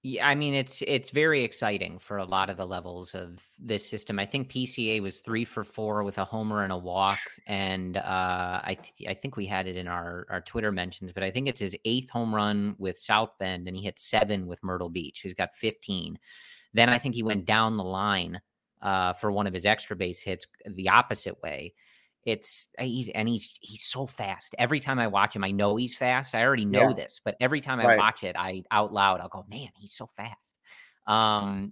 Yeah, I mean, it's very exciting for a lot of the levels of this system. I think PCA was 3 for 4 with a homer and a walk, and I think we had it in our Twitter mentions, but I think it's his 8th home run with South Bend, and he hit 7 with Myrtle Beach, who's got 15. Then I think he went down the line for one of his extra base hits the opposite way. He's so fast. Every time I watch him, I know he's fast. I already know this, but every time I watch it, I out loud, I'll go, man, he's so fast.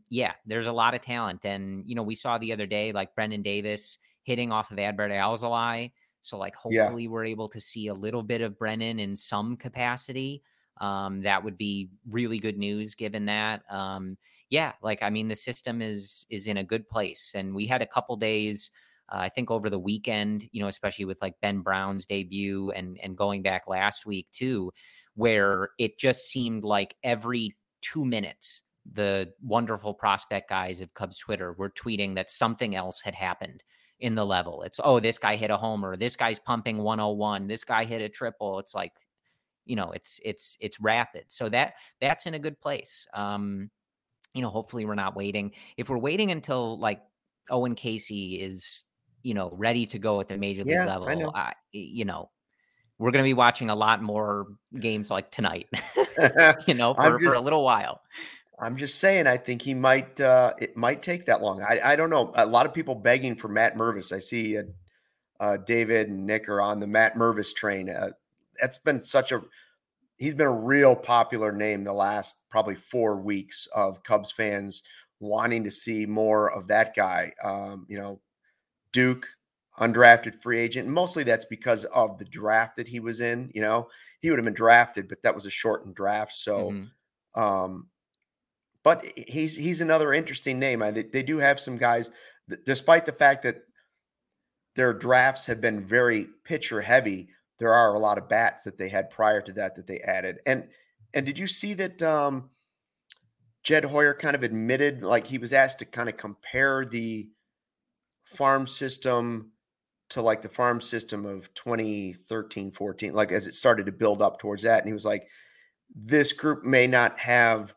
Yeah, there's a lot of talent. And, you know, we saw the other day, like Brendan Davis hitting off of Adbert Alzolay. So like, hopefully we're able to see a little bit of Brennan in some capacity. That would be really good news given that, the system is in a good place. And we had a couple days, I think over the weekend, you know, especially with like Ben Brown's debut and going back last week too, where it just seemed like every 2 minutes, the wonderful prospect guys of Cubs Twitter were tweeting that something else had happened in the level. It's, oh, this guy hit a homer. This guy's pumping 101. This guy hit a triple. It's like, you know, it's rapid. So that's in a good place. You know, hopefully we're not waiting. If we're waiting until like Owen Casey is, you know, ready to go at the major league level. We're going to be watching a lot more games like tonight, you know, for a little while. I'm just saying, I think he might, it might take that long. I don't know. A lot of people begging for Matt Mervis. I see David and Nick are on the Matt Mervis train. That's been he's been a real popular name the last probably 4 weeks of Cubs fans wanting to see more of that guy. You know, Duke, undrafted free agent. Mostly that's because of the draft that he was in. You know, he would have been drafted, but that was a shortened draft. So, but he's another interesting name. They do have some guys, despite the fact that their drafts have been very pitcher heavy. There are a lot of bats that they had prior to that they added. And did you see that Jed Hoyer kind of admitted, like he was asked to kind of compare the farm system to like the farm system of 2013-14, like as it started to build up towards that. And he was like, this group may not have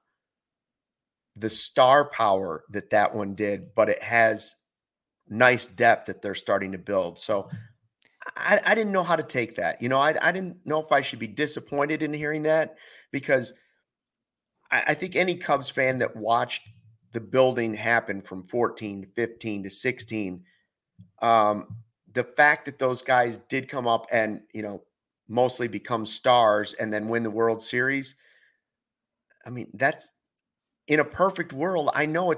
the star power that one did, but it has nice depth that they're starting to build. So I didn't know how to take that. You know, I didn't know if I should be disappointed in hearing that, because I think any Cubs fan that watched the building happen from 14 to 15 to 16, the fact that those guys did come up and, you know, mostly become stars and then win the World Series. I mean, that's in a perfect world. I know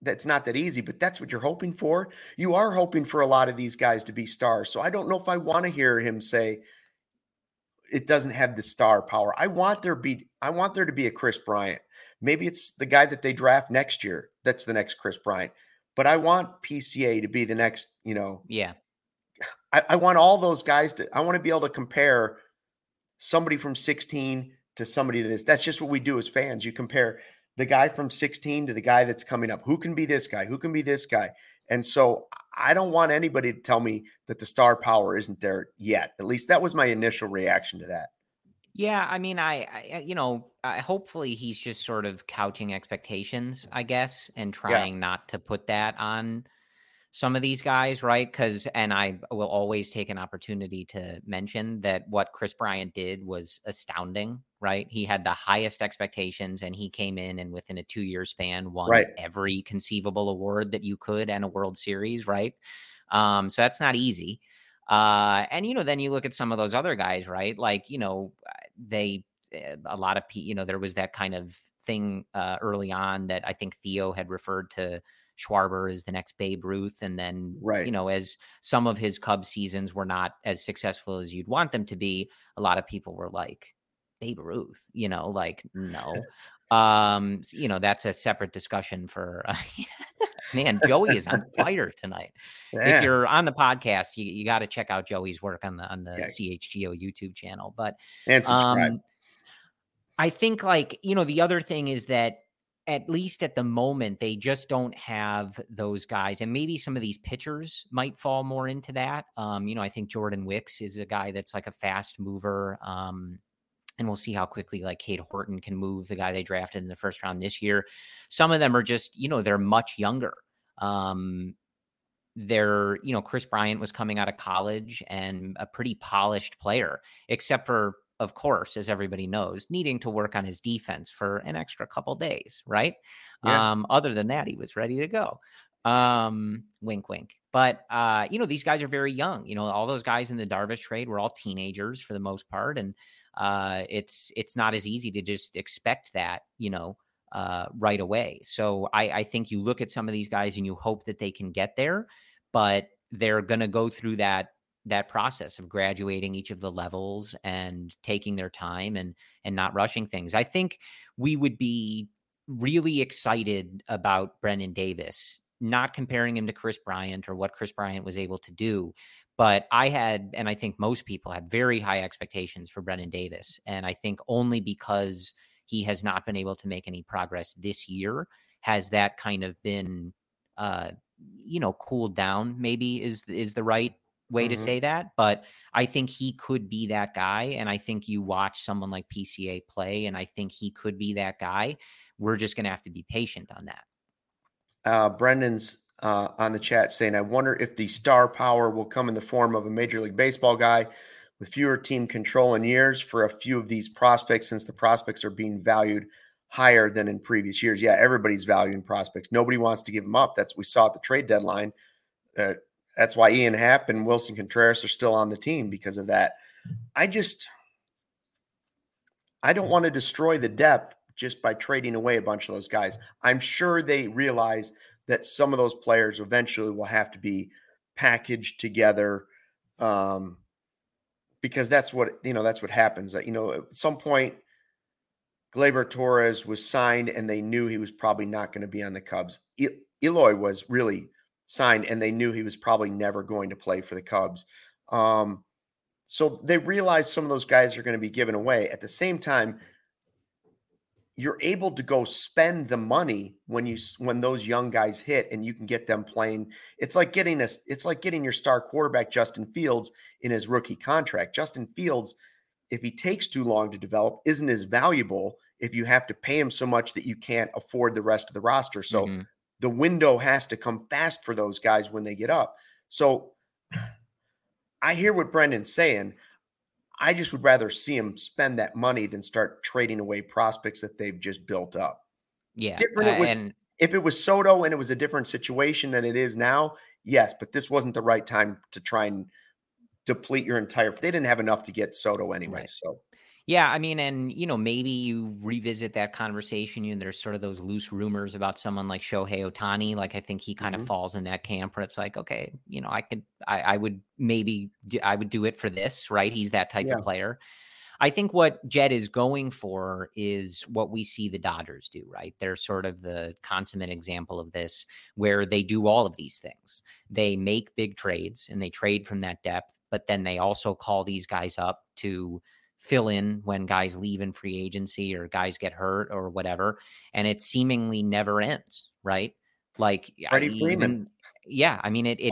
that's not that easy, but that's what you're hoping for. You are hoping for a lot of these guys to be stars. So I don't know if I want to hear him say it doesn't have the star power. I want there to be a Chris Bryant. Maybe it's the guy that they draft next year. That's the next Chris Bryant, but I want PCA to be the next, you know, I want all those guys I want to be able to compare somebody from 16 to somebody to this. That's just what we do as fans. You compare the guy from 16 to the guy that's coming up. Who can be this guy? Who can be this guy? And so I don't want anybody to tell me that the star power isn't there yet. At least that was my initial reaction to that. Yeah. I mean, hopefully he's just sort of couching expectations, I guess, and trying not to put that on some of these guys. Right. And I will always take an opportunity to mention that what Chris Bryant did was astounding. Right. He had the highest expectations and he came in and within a 2-year span won every conceivable award that you could and a World Series. Right. So that's not easy. And, you know, then you look at some of those other guys. Right. Like, you know, there was that kind of thing early on that I think Theo had referred to Schwarber as the next Babe Ruth. And then, you know, as some of his Cubs seasons were not as successful as you'd want them to be, a lot of people were like, Babe Ruth, you know, like, no, you know, that's a separate discussion for, man, Joey is on fire tonight. Yeah. If you're on the podcast, you got to check out Joey's work on the CHGO YouTube channel, and subscribe. I think, like, you know, the other thing is that at least at the moment, they just don't have those guys. And maybe some of these pitchers might fall more into that. You know, I think Jordan Wicks is a guy that's like a fast mover, and we'll see how quickly like Cade Horton can move, the guy they drafted in the first round this year. Some of them are just, you know, they're much younger. They're, you know, Chris Bryant was coming out of college and a pretty polished player, except for, of course, as everybody knows, needing to work on his defense for an extra couple days. Right. Other than that, he was ready to go. Wink, wink. But, you know, these guys are very young. You know, all those guys in the Darvish trade were all teenagers for the most part. And it's not as easy to just expect that, you know, right away. So I think you look at some of these guys and you hope that they can get there, but they're going to go through that process of graduating each of the levels and taking their time and not rushing things. I think we would be really excited about Brennan Davis, not comparing him to Chris Bryant or what Chris Bryant was able to do. But I had, and I think most people had, very high expectations for Brennan Davis. And I think only because he has not been able to make any progress this year has that kind of been, cooled down, maybe is the right way to say that. But I think he could be that guy. And I think you watch someone like PCA play, and I think he could be that guy. We're just going to have to be patient on that. Brendan's on the chat saying, I wonder if the star power will come in the form of a Major League Baseball guy with fewer team control and years for a few of these prospects, since the prospects are being valued higher than in previous years. Yeah, everybody's valuing prospects. Nobody wants to give them up. That's what we saw at the trade deadline. That's why Ian Happ and Wilson Contreras are still on the team, because of that. I don't want to destroy the depth just by trading away a bunch of those guys. I'm sure they realize that some of those players eventually will have to be packaged together, because that's what happens. You know, at some point, Gleyber Torres was signed and they knew he was probably not going to be on the Cubs. Eloy was really signed and they knew he was probably never going to play for the Cubs. So they realized some of those guys are going to be given away. At the same time, you're able to go spend the money when those young guys hit and you can get them playing. It's like getting your star quarterback Justin Fields in his rookie contract. Justin Fields, if he takes too long to develop, isn't as valuable if you have to pay him so much that you can't afford the rest of the roster. So the window has to come fast for those guys when they get up. So I hear what Brendan's saying. I just would rather see them spend that money than start trading away prospects that they've just built up. Yeah. If it was Soto and it was a different situation than it is now, yes, but this wasn't the right time to try and deplete your entire – they didn't have enough to get Soto anyway, right. So – yeah, I mean, and, you know, maybe you revisit that conversation, and there's sort of those loose rumors about someone like Shohei Ohtani. Like, I think he kind of falls in that camp where it's like, okay, you know, I would do it for this, right? He's that type of player. I think what Jed is going for is what we see the Dodgers do, right? They're sort of the consummate example of this, where they do all of these things. They make big trades and they trade from that depth, but then they also call these guys up to fill in when guys leave in free agency or guys get hurt or whatever. And it seemingly never ends, right? Like, it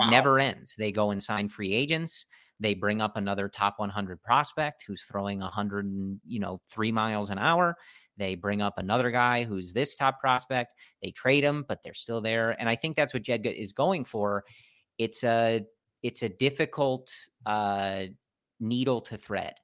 never ends. They go and sign free agents. They bring up another top 100 prospect who's throwing 103 miles an hour. They bring up another guy who's this top prospect. They trade him, but they're still there. And I think that's what Jed is going for. It's a difficult needle to thread.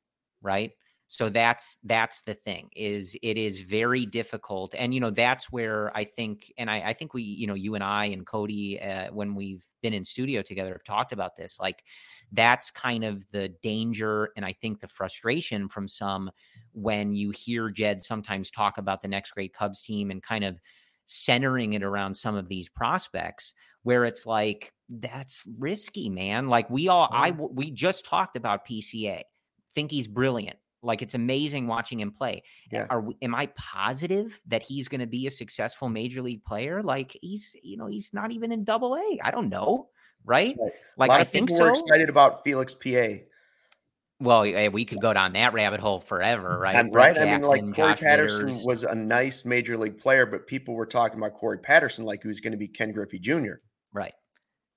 Right. So that's the thing, is it is very difficult. And, you know, that's where I think, and I think we, you know, you and I and Cody, when we've been in studio together, have talked about this, like that's kind of the danger. And I think the frustration from some, when you hear Jed sometimes talk about the next great Cubs team and kind of centering it around some of these prospects, where it's like, that's risky, man. Like we just talked about PCA. Think he's brilliant. Like, it's amazing watching him play. Yeah. Am I positive that he's going to be a successful major league player? Like, he's not even in Double-A. I don't know, right? Like, I think so. A lot of people were excited about Felix P.A. Well, we could go down that rabbit hole forever, right? Right. Jackson, I mean, like Corey Patterson was a nice major league player, but people were talking about Corey Patterson like he was going to be Ken Griffey Jr. Right.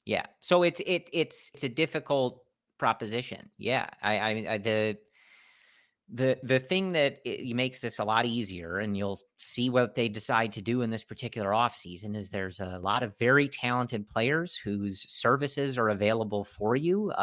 Yeah. So it's a difficult proposition. Yeah. The thing that makes this a lot easier, and you'll see what they decide to do in this particular offseason, is there's a lot of very talented players whose services are available for you,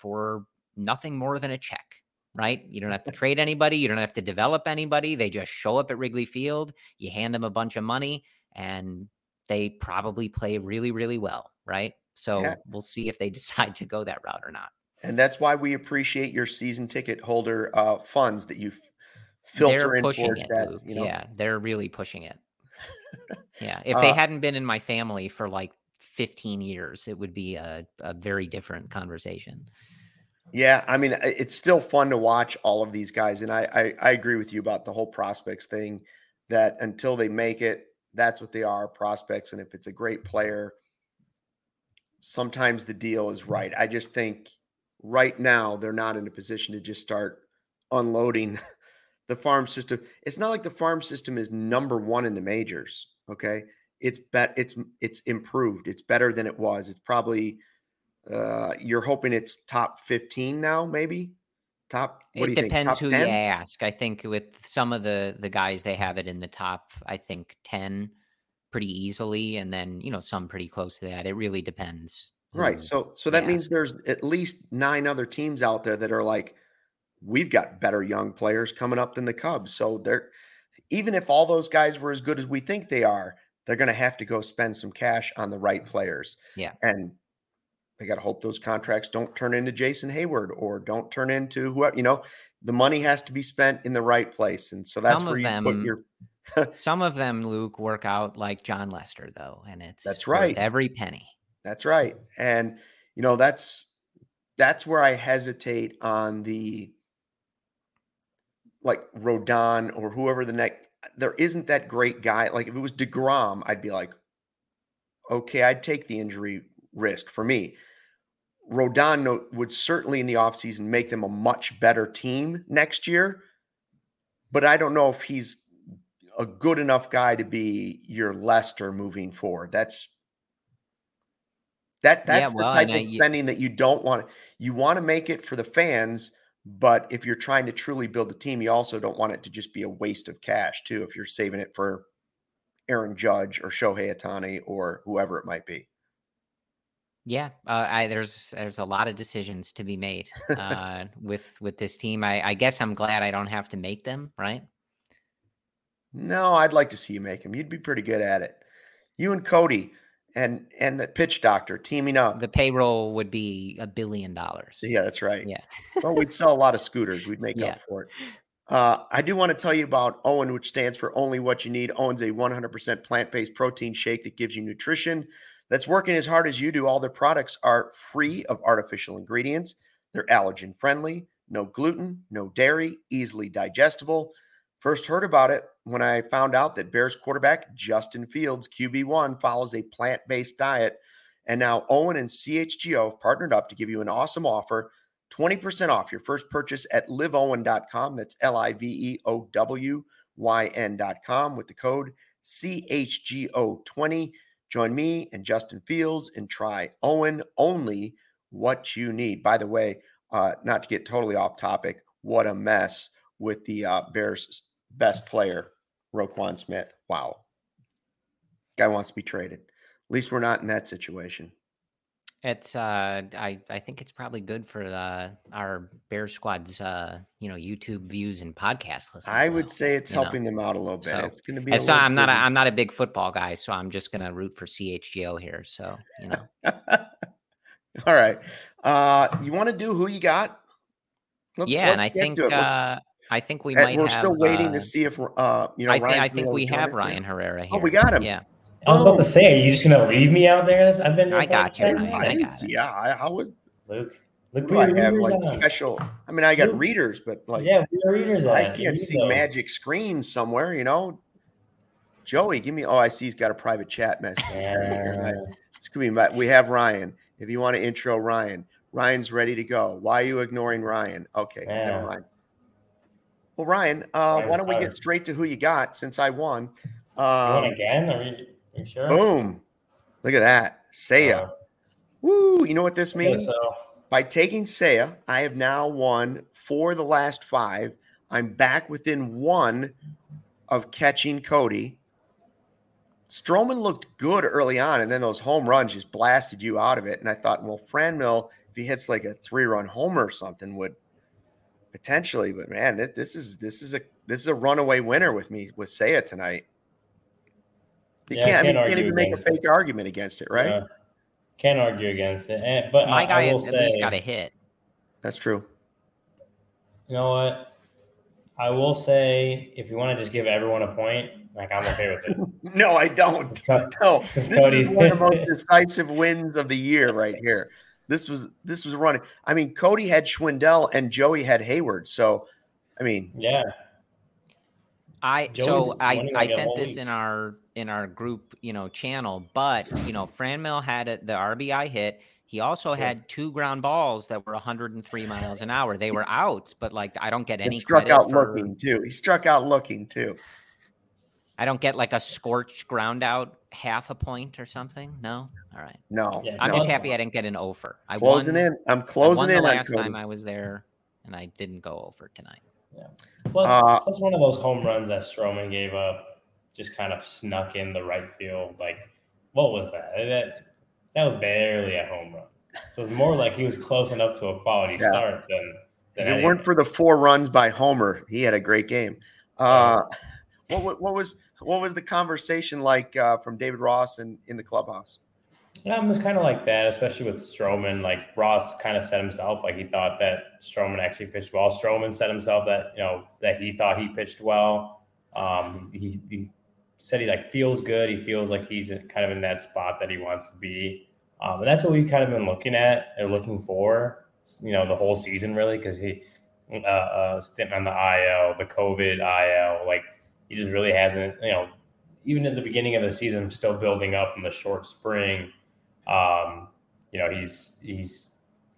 for nothing more than a check, right? You don't have to trade anybody. You don't have to develop anybody. They just show up at Wrigley Field. You hand them a bunch of money and they probably play really, really well, right? So we'll see if they decide to go that route or not. And that's why we appreciate your season ticket holder funds that you filter in towards it, that. You know? Yeah, they're really pushing it. Yeah, if they hadn't been in my family for like 15 years, it would be a very different conversation. Yeah, I mean, it's still fun to watch all of these guys. And I agree with you about the whole prospects thing, that until they make it, that's what they are, prospects. And if it's a great player, sometimes the deal is right. I just think right now they're not in a position to just start unloading the farm system. It's not like the farm system is number one in the majors, okay? It's improved. It's better than it was. It's probably you're hoping it's top 15 now, maybe? It depends who you ask. I think with some of the guys, they have it in the top, I think, 10 pretty easily. And then, you know, some pretty close to that. It really depends. Right. So that means there's at least 9 other teams out there that are like, we've got better young players coming up than the Cubs. So they're, even if all those guys were as good as we think they are, they're going to have to go spend some cash on the right players. Yeah. And they got to hope those contracts don't turn into Jason Hayward or don't turn into whoever, you know, the money has to be spent in the right place. And so that's where you put your... Some of them, Luke, work out like John Lester, though. And that's right. Every penny. That's right. And, you know, that's where I hesitate on the, like, Rodon or whoever the next, there isn't that great guy. Like, if it was DeGrom, I'd be like, okay, I'd take the injury risk for me. Rodon would certainly in the offseason make them a much better team next year, but I don't know if he's a good enough guy to be your Lester moving forward. That's the type of spending that you don't want. You want to make it for the fans, but if you're trying to truly build a team, you also don't want it to just be a waste of cash too, if you're saving it for Aaron Judge or Shohei Ohtani or whoever it might be. Yeah, there's a lot of decisions to be made with this team. I guess I'm glad I don't have to make them, right? No, I'd like to see you make them. You'd be pretty good at it. You and Cody and the pitch doctor teaming up. The payroll would be $1 billion. Yeah, that's right. Yeah. Well, we'd sell a lot of scooters. We'd make up for it. I do want to tell you about Owen, which stands for Only What You Need. Owen's a 100% plant-based protein shake that gives you nutrition that's working as hard as you do. All their products are free of artificial ingredients. They're allergen friendly, no gluten, no dairy, easily digestible. First heard about it when I found out that Bears quarterback Justin Fields, QB1, follows a plant-based diet. And now Owen and CHGO have partnered up to give you an awesome offer, 20% off your first purchase at liveowen.com. That's LIVEOWYN.com with the code CHGO20. Join me and Justin Fields and try Owen, Only What You Need. By the way, not to get totally off topic, what a mess with the Bears' best player, Roquan Smith. Wow. Guy wants to be traded. At least we're not in that situation. It's I think it's probably good for our Bears squad's YouTube views and podcast listens. I would say it's helping them out a little bit. So, it's going to be. I'm not a big football guy, so I'm just going to root for CHGO here. So All right, you want to do who you got? I think we might. We're still waiting to see if I think we have Ryan Herrera here. Oh, we got him. Yeah. I was about to say, are you just going to leave me out there? I've been. I got you. I was Luke. Luke, I have like special. I mean, I got Luke. Readers, but like we're readers. I can't see those. Magic screens somewhere, you know. Joey, give me. Oh, I see. He's got a private chat message. It's gonna be. We have Ryan. If you want to intro Ryan, Ryan's ready to go. Why are you ignoring Ryan? Okay, never mind. Well, Ryan, why don't we get straight to who you got? Since I won. Again. Sure? Boom. Look at that. Seiya. Woo. You know what this means? So. By taking Seiya, I have now won 4 of the last 5. I'm back within 1 of catching Cody. Stroman looked good early on, and then those home runs just blasted you out of it. And I thought, well, Franmil, if he hits like a 3-run homer or something, would potentially. But, man, this is a runaway winner with me with Seiya tonight. You can't even make a fake argument against it, right? Yeah. Can't argue against it. But my guy at least got a hit. That's true. You know what? I will say, if you want to just give everyone a point, like, I'm okay with it. No, I don't. No, this is one of the most decisive wins of the year right here. This was running. I mean, Cody had Schwindel and Joey had Hayward. So, I mean, yeah. I sent this in our group, channel, but Franmil had the RBI hit. He also had two ground balls that were 103 miles an hour. They were outs, but I don't get any credit looking too. He struck out looking too. I don't get a scorched ground out half a point or something. No, all right. No, yeah, I'm just happy I didn't get an over. I'm closing in. Last time I was there, and I didn't go over tonight. Yeah. Plus one of those home runs that Stroman gave up just kind of snuck in the right field. What was that? That was barely a home run. So it's more like he was close enough to a quality start than if it weren't for the 4 runs by Homer, he had a great game. What was the conversation from David Ross in the clubhouse? Yeah, it was kind of like that, especially with Stroman. Ross kind of said himself, he thought that Stroman actually pitched well. Stroman said himself that, that he thought he pitched well. He said he feels good. He feels like he's kind of in that spot that he wants to be. And that's what we've kind of been looking at and looking for, the whole season really, because he stint on the IL, the COVID IL, he just really hasn't, even at the beginning of the season, still building up from the short spring. He's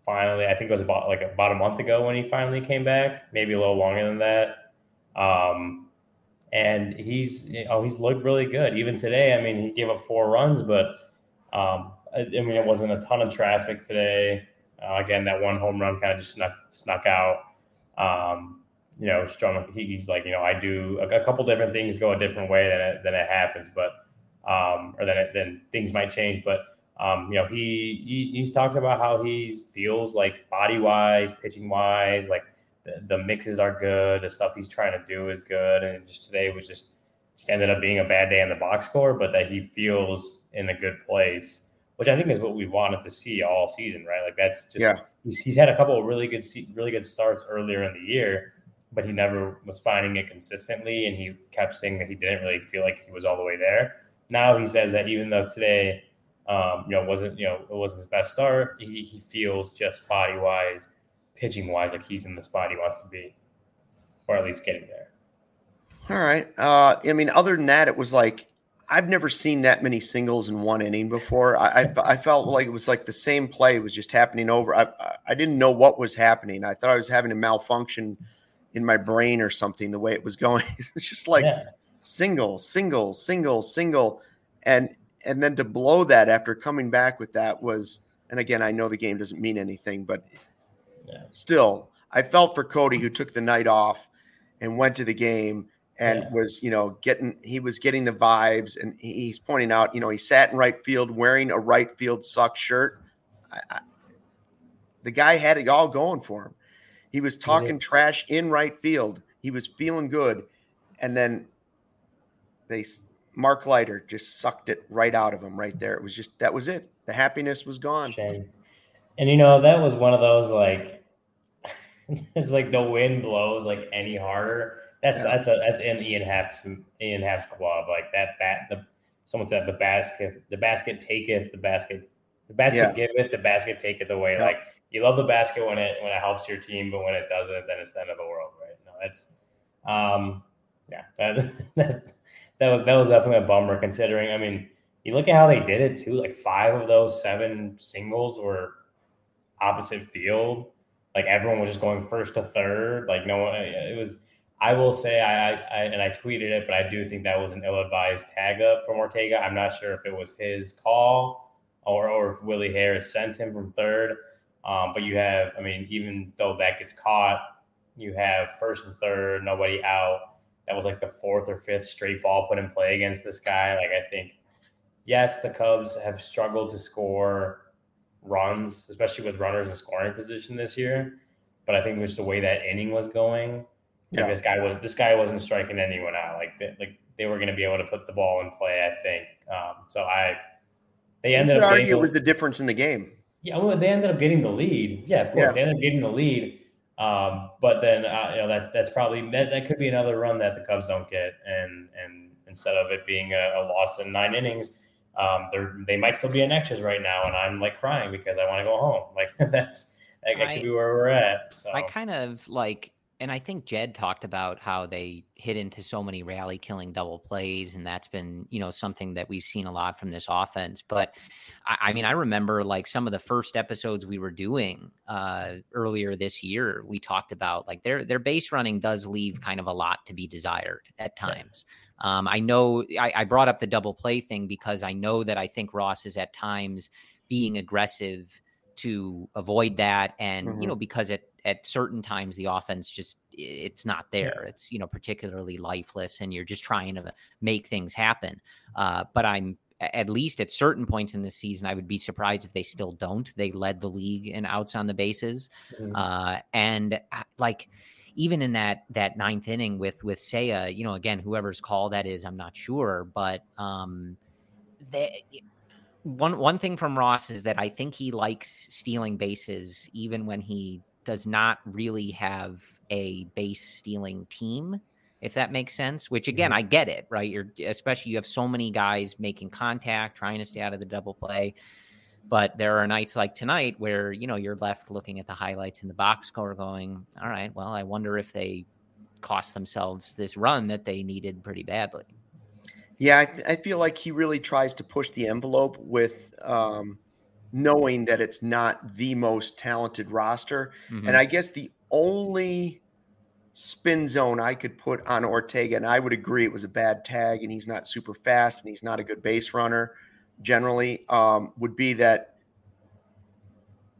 finally, I think it was about a month ago when he finally came back, maybe a little longer than that. And he's looked really good. Even today, I mean, he gave up 4 runs, but, it wasn't a ton of traffic today. Again, that one home run kind of just snuck out. Stroman, he's I do a couple different things go a different way than it happens, but, or then things might change, but, he's talked about how he feels body wise, pitching wise, the mixes are good. The stuff he's trying to do is good. And just today was just ended up being a bad day in the box score, but that he feels in a good place, which I think is what we wanted to see all season, right? That's just, he's had a couple of really good starts earlier in the year, but he never was finding it consistently. And he kept saying that he didn't really feel like he was all the way there. Now he says that even though today, it wasn't his best start. He feels just body wise, pitching wise, he's in the spot he wants to be, or at least getting there. All right. Other than that, it was I've never seen that many singles in one inning before. I felt like it was the same play was just happening over. I didn't know what was happening. I thought I was having a malfunction in my brain or something, the way it was going. It's just single, single, single, single. And then to blow that after coming back with that was, and again, I know the game doesn't mean anything, but still, I felt for Cody, who took the night off and went to the game and was, he was getting the vibes. And he's pointing out, he sat in right field wearing a right field suck shirt. The guy had it all going for him. He was talking trash in right field. He was feeling good. And then Mark Leiter just sucked it right out of him right there. It was just, that was it. The happiness was gone. Shame. And, that was one of those, it's the wind blows, any harder. That's in Ian Happ's club. Someone said the basket giveth, the basket taketh away. Yeah. You love the basket when it helps your team, but when it doesn't, then it's the end of the world, right? No, that's, That was definitely a bummer considering, you look at how they did it too. 5 of those 7 singles were opposite field. Everyone was just going first to third. I will say, I tweeted it, but I do think that was an ill-advised tag up from Ortega. I'm not sure if it was his call or if Willie Harris sent him from third. But you have, even though that gets caught, you have first and third, nobody out. That was the 4th or 5th straight ball put in play against this guy. I think, yes, the Cubs have struggled to score runs, especially with runners in scoring position this year. But I think it was the way that inning was going. This guy wasn't striking anyone out. They were going to be able to put the ball in play, I think, They ended up getting with the difference in the game. Yeah, well, they ended up getting the lead. Yeah, of course, they ended up getting the lead. But then that's probably that could be another run that the Cubs don't get, and instead of it being a loss in 9 innings, they might still be in extras right now, and I'm like crying because I want to go home. Like that could be where we're at. So I kind of like. And I think Jed talked about how they hit into so many rally-killing double plays, and that's been, you know, something that we've seen a lot from this offense. But, I mean, I remember, like, some of the first episodes we were doing earlier this year, we talked about, like, their base running does leave kind of a lot to be desired at times. Yeah. I know I brought up the double play thing because I know that I think Ross is at times being aggressive to avoid that, and, you know, because it, at certain times, the offense just, it's not there. It's, you know, particularly lifeless, and you're just trying to make things happen. But I'm at least at certain points in this season, I would be surprised if they still don't. They led the league in outs on the bases. And like, even in that 9th inning with Seiya, you know, again, whoever's call that is, I'm not sure, but one thing from Ross is that I think he likes stealing bases, even when he does not really have a base stealing team, if that makes sense, which again, I get it, right? Especially you have so many guys making contact, trying to stay out of the double play. But there are nights like tonight where, you know, you're left looking at the highlights in the box score going, all right, well, I wonder if they cost themselves this run that they needed pretty badly. Yeah. I feel like he really tries to push the envelope with, knowing that it's not the most talented roster. And I guess the only spin zone I could put on Ortega, and I would agree it was a bad tag and he's not super fast and he's not a good base runner generally, would be that,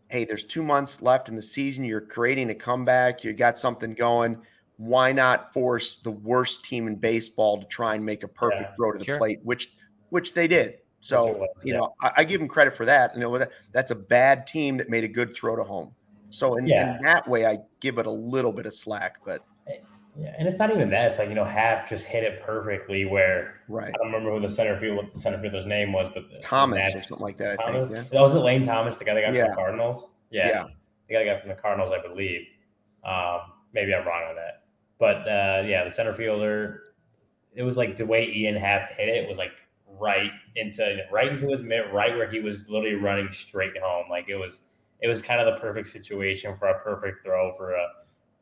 hey, there's 2 months left in the season. You're creating a comeback. You got something going. Why not force the worst team in baseball to try and make a perfect throw to the plate, which they did. So, you know, I give him credit for that. You know, that's a bad team that made a good throw to home. So in that way, I give it a little bit of slack, but. Yeah. And it's not even that. It's like, you know, Hap just hit it perfectly where, right. I don't remember who the center fielder's name was, but Thomas or something like that. Thomas. I think, yeah. That was it, Lane Thomas, the guy that got from the Cardinals. Yeah. The guy that got from the Cardinals, I believe. Maybe I'm wrong on that, but the center fielder, it was like the way Ian Happ hit it was like, right into his mitt, right where he was literally running straight home. Like it was kind of the perfect situation for a perfect throw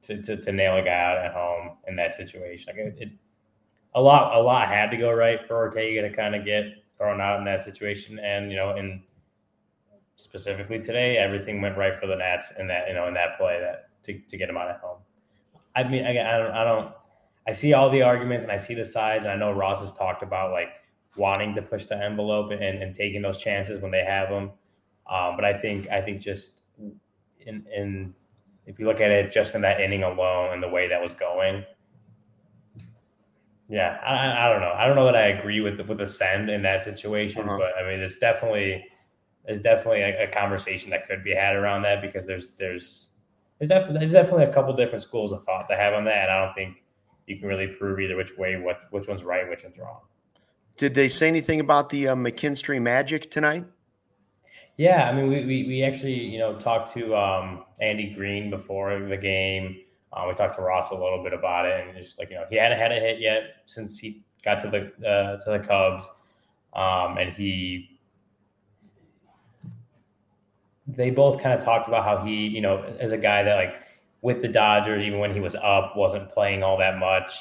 to nail a guy out at home in that situation. Like a lot had to go right for Ortega to kind of get thrown out in that situation. And, you know, and specifically today, everything went right for the Nats in that play to get him out at home. I mean, I see all the arguments and I see the sides, and I know Ross has talked about like wanting to push the envelope and taking those chances when they have them. But I think just in if you look at it just in that inning alone and the way that was going, I don't know. I don't know that I agree with the send in that situation, but I mean, there's definitely a conversation that could be had around that because there's definitely a couple different schools of thought to have on that. And I don't think you can really prove either which way, which one's right, which one's wrong. Did they say anything about the McKinstry magic tonight? Yeah, I mean, we actually, you know, talked to Andy Green before the game. We talked to Ross a little bit about it, and just like, you know, he hadn't had a hit yet since he got to the Cubs, and they both kind of talked about how he, you know, as a guy that like with the Dodgers, even when he was up, wasn't playing all that much,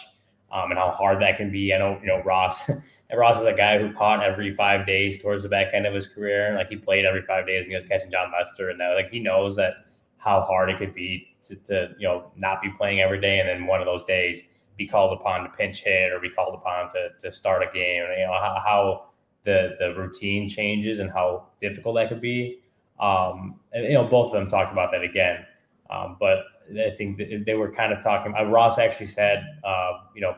and how hard that can be. I know, you know, Ross. And Ross is a guy who caught every 5 days towards the back end of his career. Like he played every 5 days and he was catching John Lester. And now, like, he knows that how hard it could be to, you know, not be playing every day. And then one of those days be called upon to pinch hit or be called upon to start a game. And, you know, how the routine changes and how difficult that could be. And, you know, both of them talked about that again. But I think they were kind of talking, Ross actually said, you know,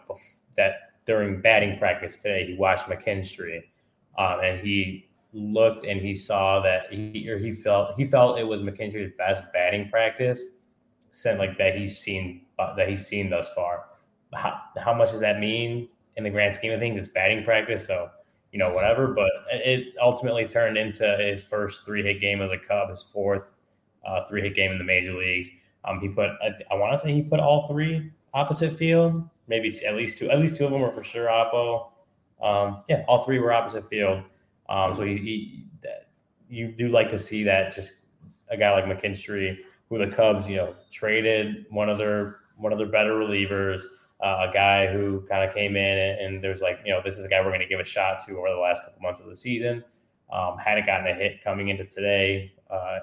that, during batting practice today, he watched McKinstry, and he looked and he saw that he felt it was McKinstry's best batting practice since like that he's seen thus far. How much does that mean in the grand scheme of things? It's batting practice, so you know, whatever. But it ultimately turned into his first three-hit game as a Cub, his fourth three-hit game in the major leagues. I want to say he put all three opposite field, maybe at least two of them were for sure oppo. All three were opposite field. So you do like to see that just a guy like McKinstry, who the Cubs, you know, traded one of their better relievers, a guy who kind of came in and there's like, you know, this is a guy we're going to give a shot to over the last couple months of the season. Hadn't gotten a hit coming into today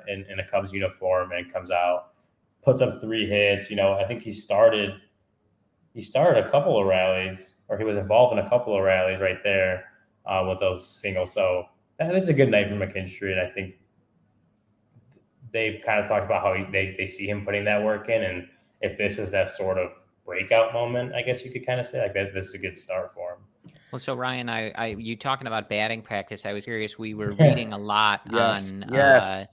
in a Cubs uniform, and comes out, puts up three hits. You know, I think he started a couple of rallies, or he was involved in a couple of rallies right there with those singles. So that's a good night for McKinstry. And I think they've kind of talked about how they see him putting that work in. And if this is that sort of breakout moment, I guess you could kind of say like that, this is a good start for him. Well, so Ryan, you talking about batting practice. I was curious. We were reading a lot We're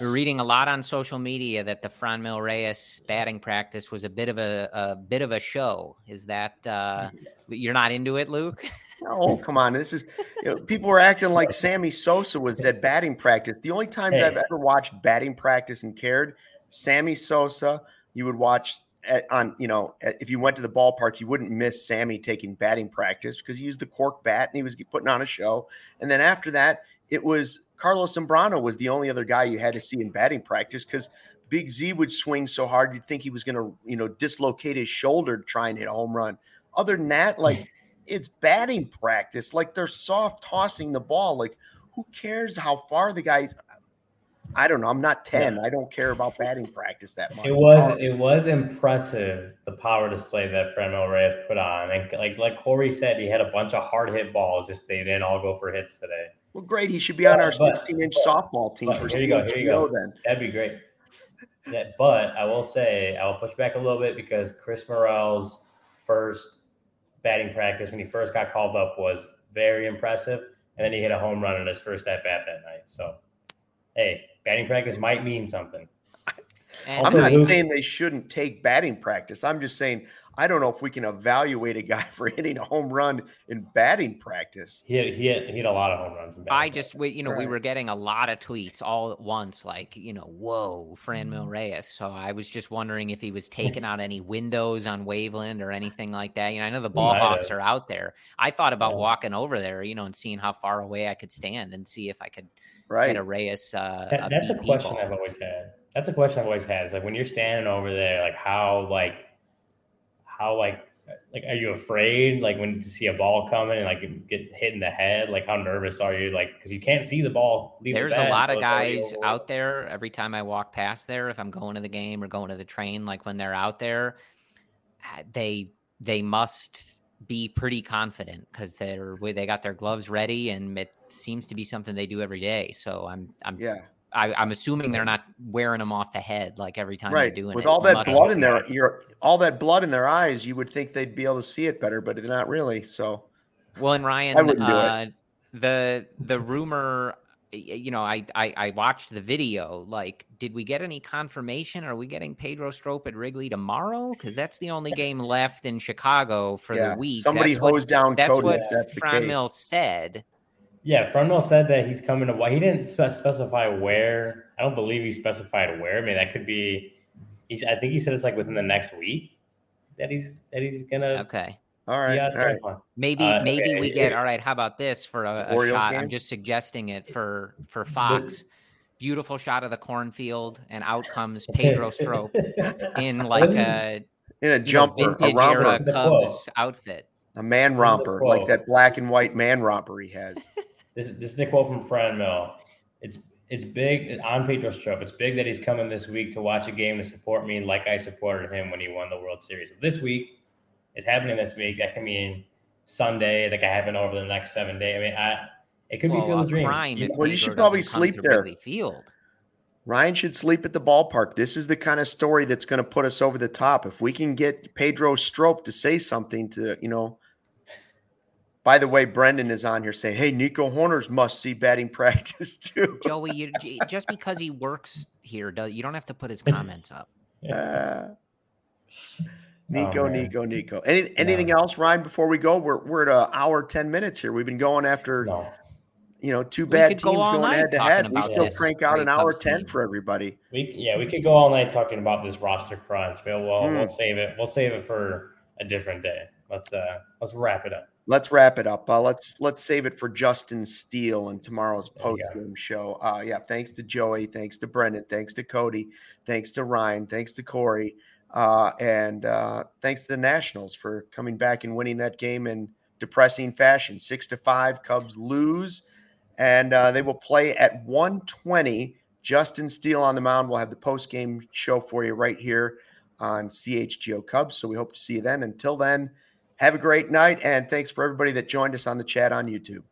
reading a lot on social media that the Franmil Reyes batting practice was a bit of a show. Is that you're not into it, Luke? Oh, come on. This is, you know, people were acting like Sammy Sosa was at batting practice. The only times I've ever watched batting practice and cared, Sammy Sosa, you would watch if you went to the ballpark, you wouldn't miss Sammy taking batting practice because he used the cork bat and he was putting on a show. And then after that, it was Carlos Zambrano was the only other guy you had to see in batting practice because Big Z would swing so hard you'd think he was going to, you know, dislocate his shoulder to try and hit a home run. Other than that, like, it's batting practice. Like, they're soft tossing the ball. Like, who cares how far the guy's? I don't know. I'm not 10. I don't care about batting practice that much. It was impressive, the power display that Franmil Reyes put on. And like Corey said, he had a bunch of hard hit balls. Just they didn't all go for hits today. Well, great. He should be on our 16-inch softball team. For Here you go. Then. That'd be great. But I will say, I will push back a little bit because Chris Morel's first batting practice when he first got called up was very impressive. And then he hit a home run in his first at-bat that night. So, hey, batting practice might mean something. Also, I'm not saying they shouldn't take batting practice. I'm just saying I don't know if we can evaluate a guy for hitting a home run in batting practice. He hit a lot of home runs in batting practice. We were getting a lot of tweets all at once, like, you know, whoa, Franmil Reyes. So I was just wondering if he was taking out any windows on Waveland or anything like that. You know, I know the Ballhawks are out there. I thought about walking over there, you know, and seeing how far away I could stand and see if I could get a Reyes. That's a question I've always had. That's a question I've always had. It's like when you're standing over there, like how are you afraid? Like when you see a ball coming and like get hit in the head, like how nervous are you? Like, cause you can't see the ball. There's a lot of guys out there. Every time I walk past there, if I'm going to the game or going to the train, like when they're out there, they must be pretty confident because they got their gloves ready, and it seems to be something they do every day. So I'm assuming they're not wearing them off the head like every time they're doing it. With all that blood in their eyes, you would think they'd be able to see it better, but they're not really. So, well, and Ryan, I wouldn't do it. The rumor, you know, I watched the video. Like, did we get any confirmation? Are we getting Pedro Strop at Wrigley tomorrow? Because that's the only game left in Chicago for the week. Somebody hosed down Cody. That's what Franmil said. Yeah, Franmil said that he's coming to. He didn't specify where. I don't believe he specified where. I mean, that could be. I think he said it's like within the next week that he's gonna. Okay. All right. All right. Maybe we get. All right. How about this for a shot? Game? I'm just suggesting it for Fox. Beautiful shot of the cornfield, and out comes Pedro Strop in like a jumper, a romper, Cubs outfit, a man romper, like that black and white man romper he has. This is the quote from Franmil. It's big on Pedro Strop. It's big that he's coming this week to watch a game to support me like I supported him when he won the World Series. This week is happening this week. That can mean Sunday. That can happen over the next 7 days. It could be field of dreams. You should probably sleep there. Ryan should sleep at the ballpark. This is the kind of story that's going to put us over the top. If we can get Pedro Strop to say something to, you know. By the way, Brendan is on here saying, hey, Nico Horner's must-see batting practice, too. Joey, just because he works here, you don't have to put his comments up. Nico. Anything else, Ryan, before we go? We're at an hour, 10 minutes here. We've been going after, two bad teams going head to head. We still crank out an hour 10 for everybody. We could go all night talking about this roster crunch. We'll save it. We'll save it for a different day. Let's wrap it up. Let's wrap it up. Let's save it for Justin Steele and tomorrow's post-game show. Thanks to Joey. Thanks to Brendan. Thanks to Cody. Thanks to Ryan. Thanks to Corey. And thanks to the Nationals for coming back and winning that game in depressing fashion. 6-5, Cubs lose. And they will play at 1:20. Justin Steele on the mound. We'll have the post-game show for you right here on CHGO Cubs. So we hope to see you then. Until then, have a great night, and thanks for everybody that joined us on the chat on YouTube.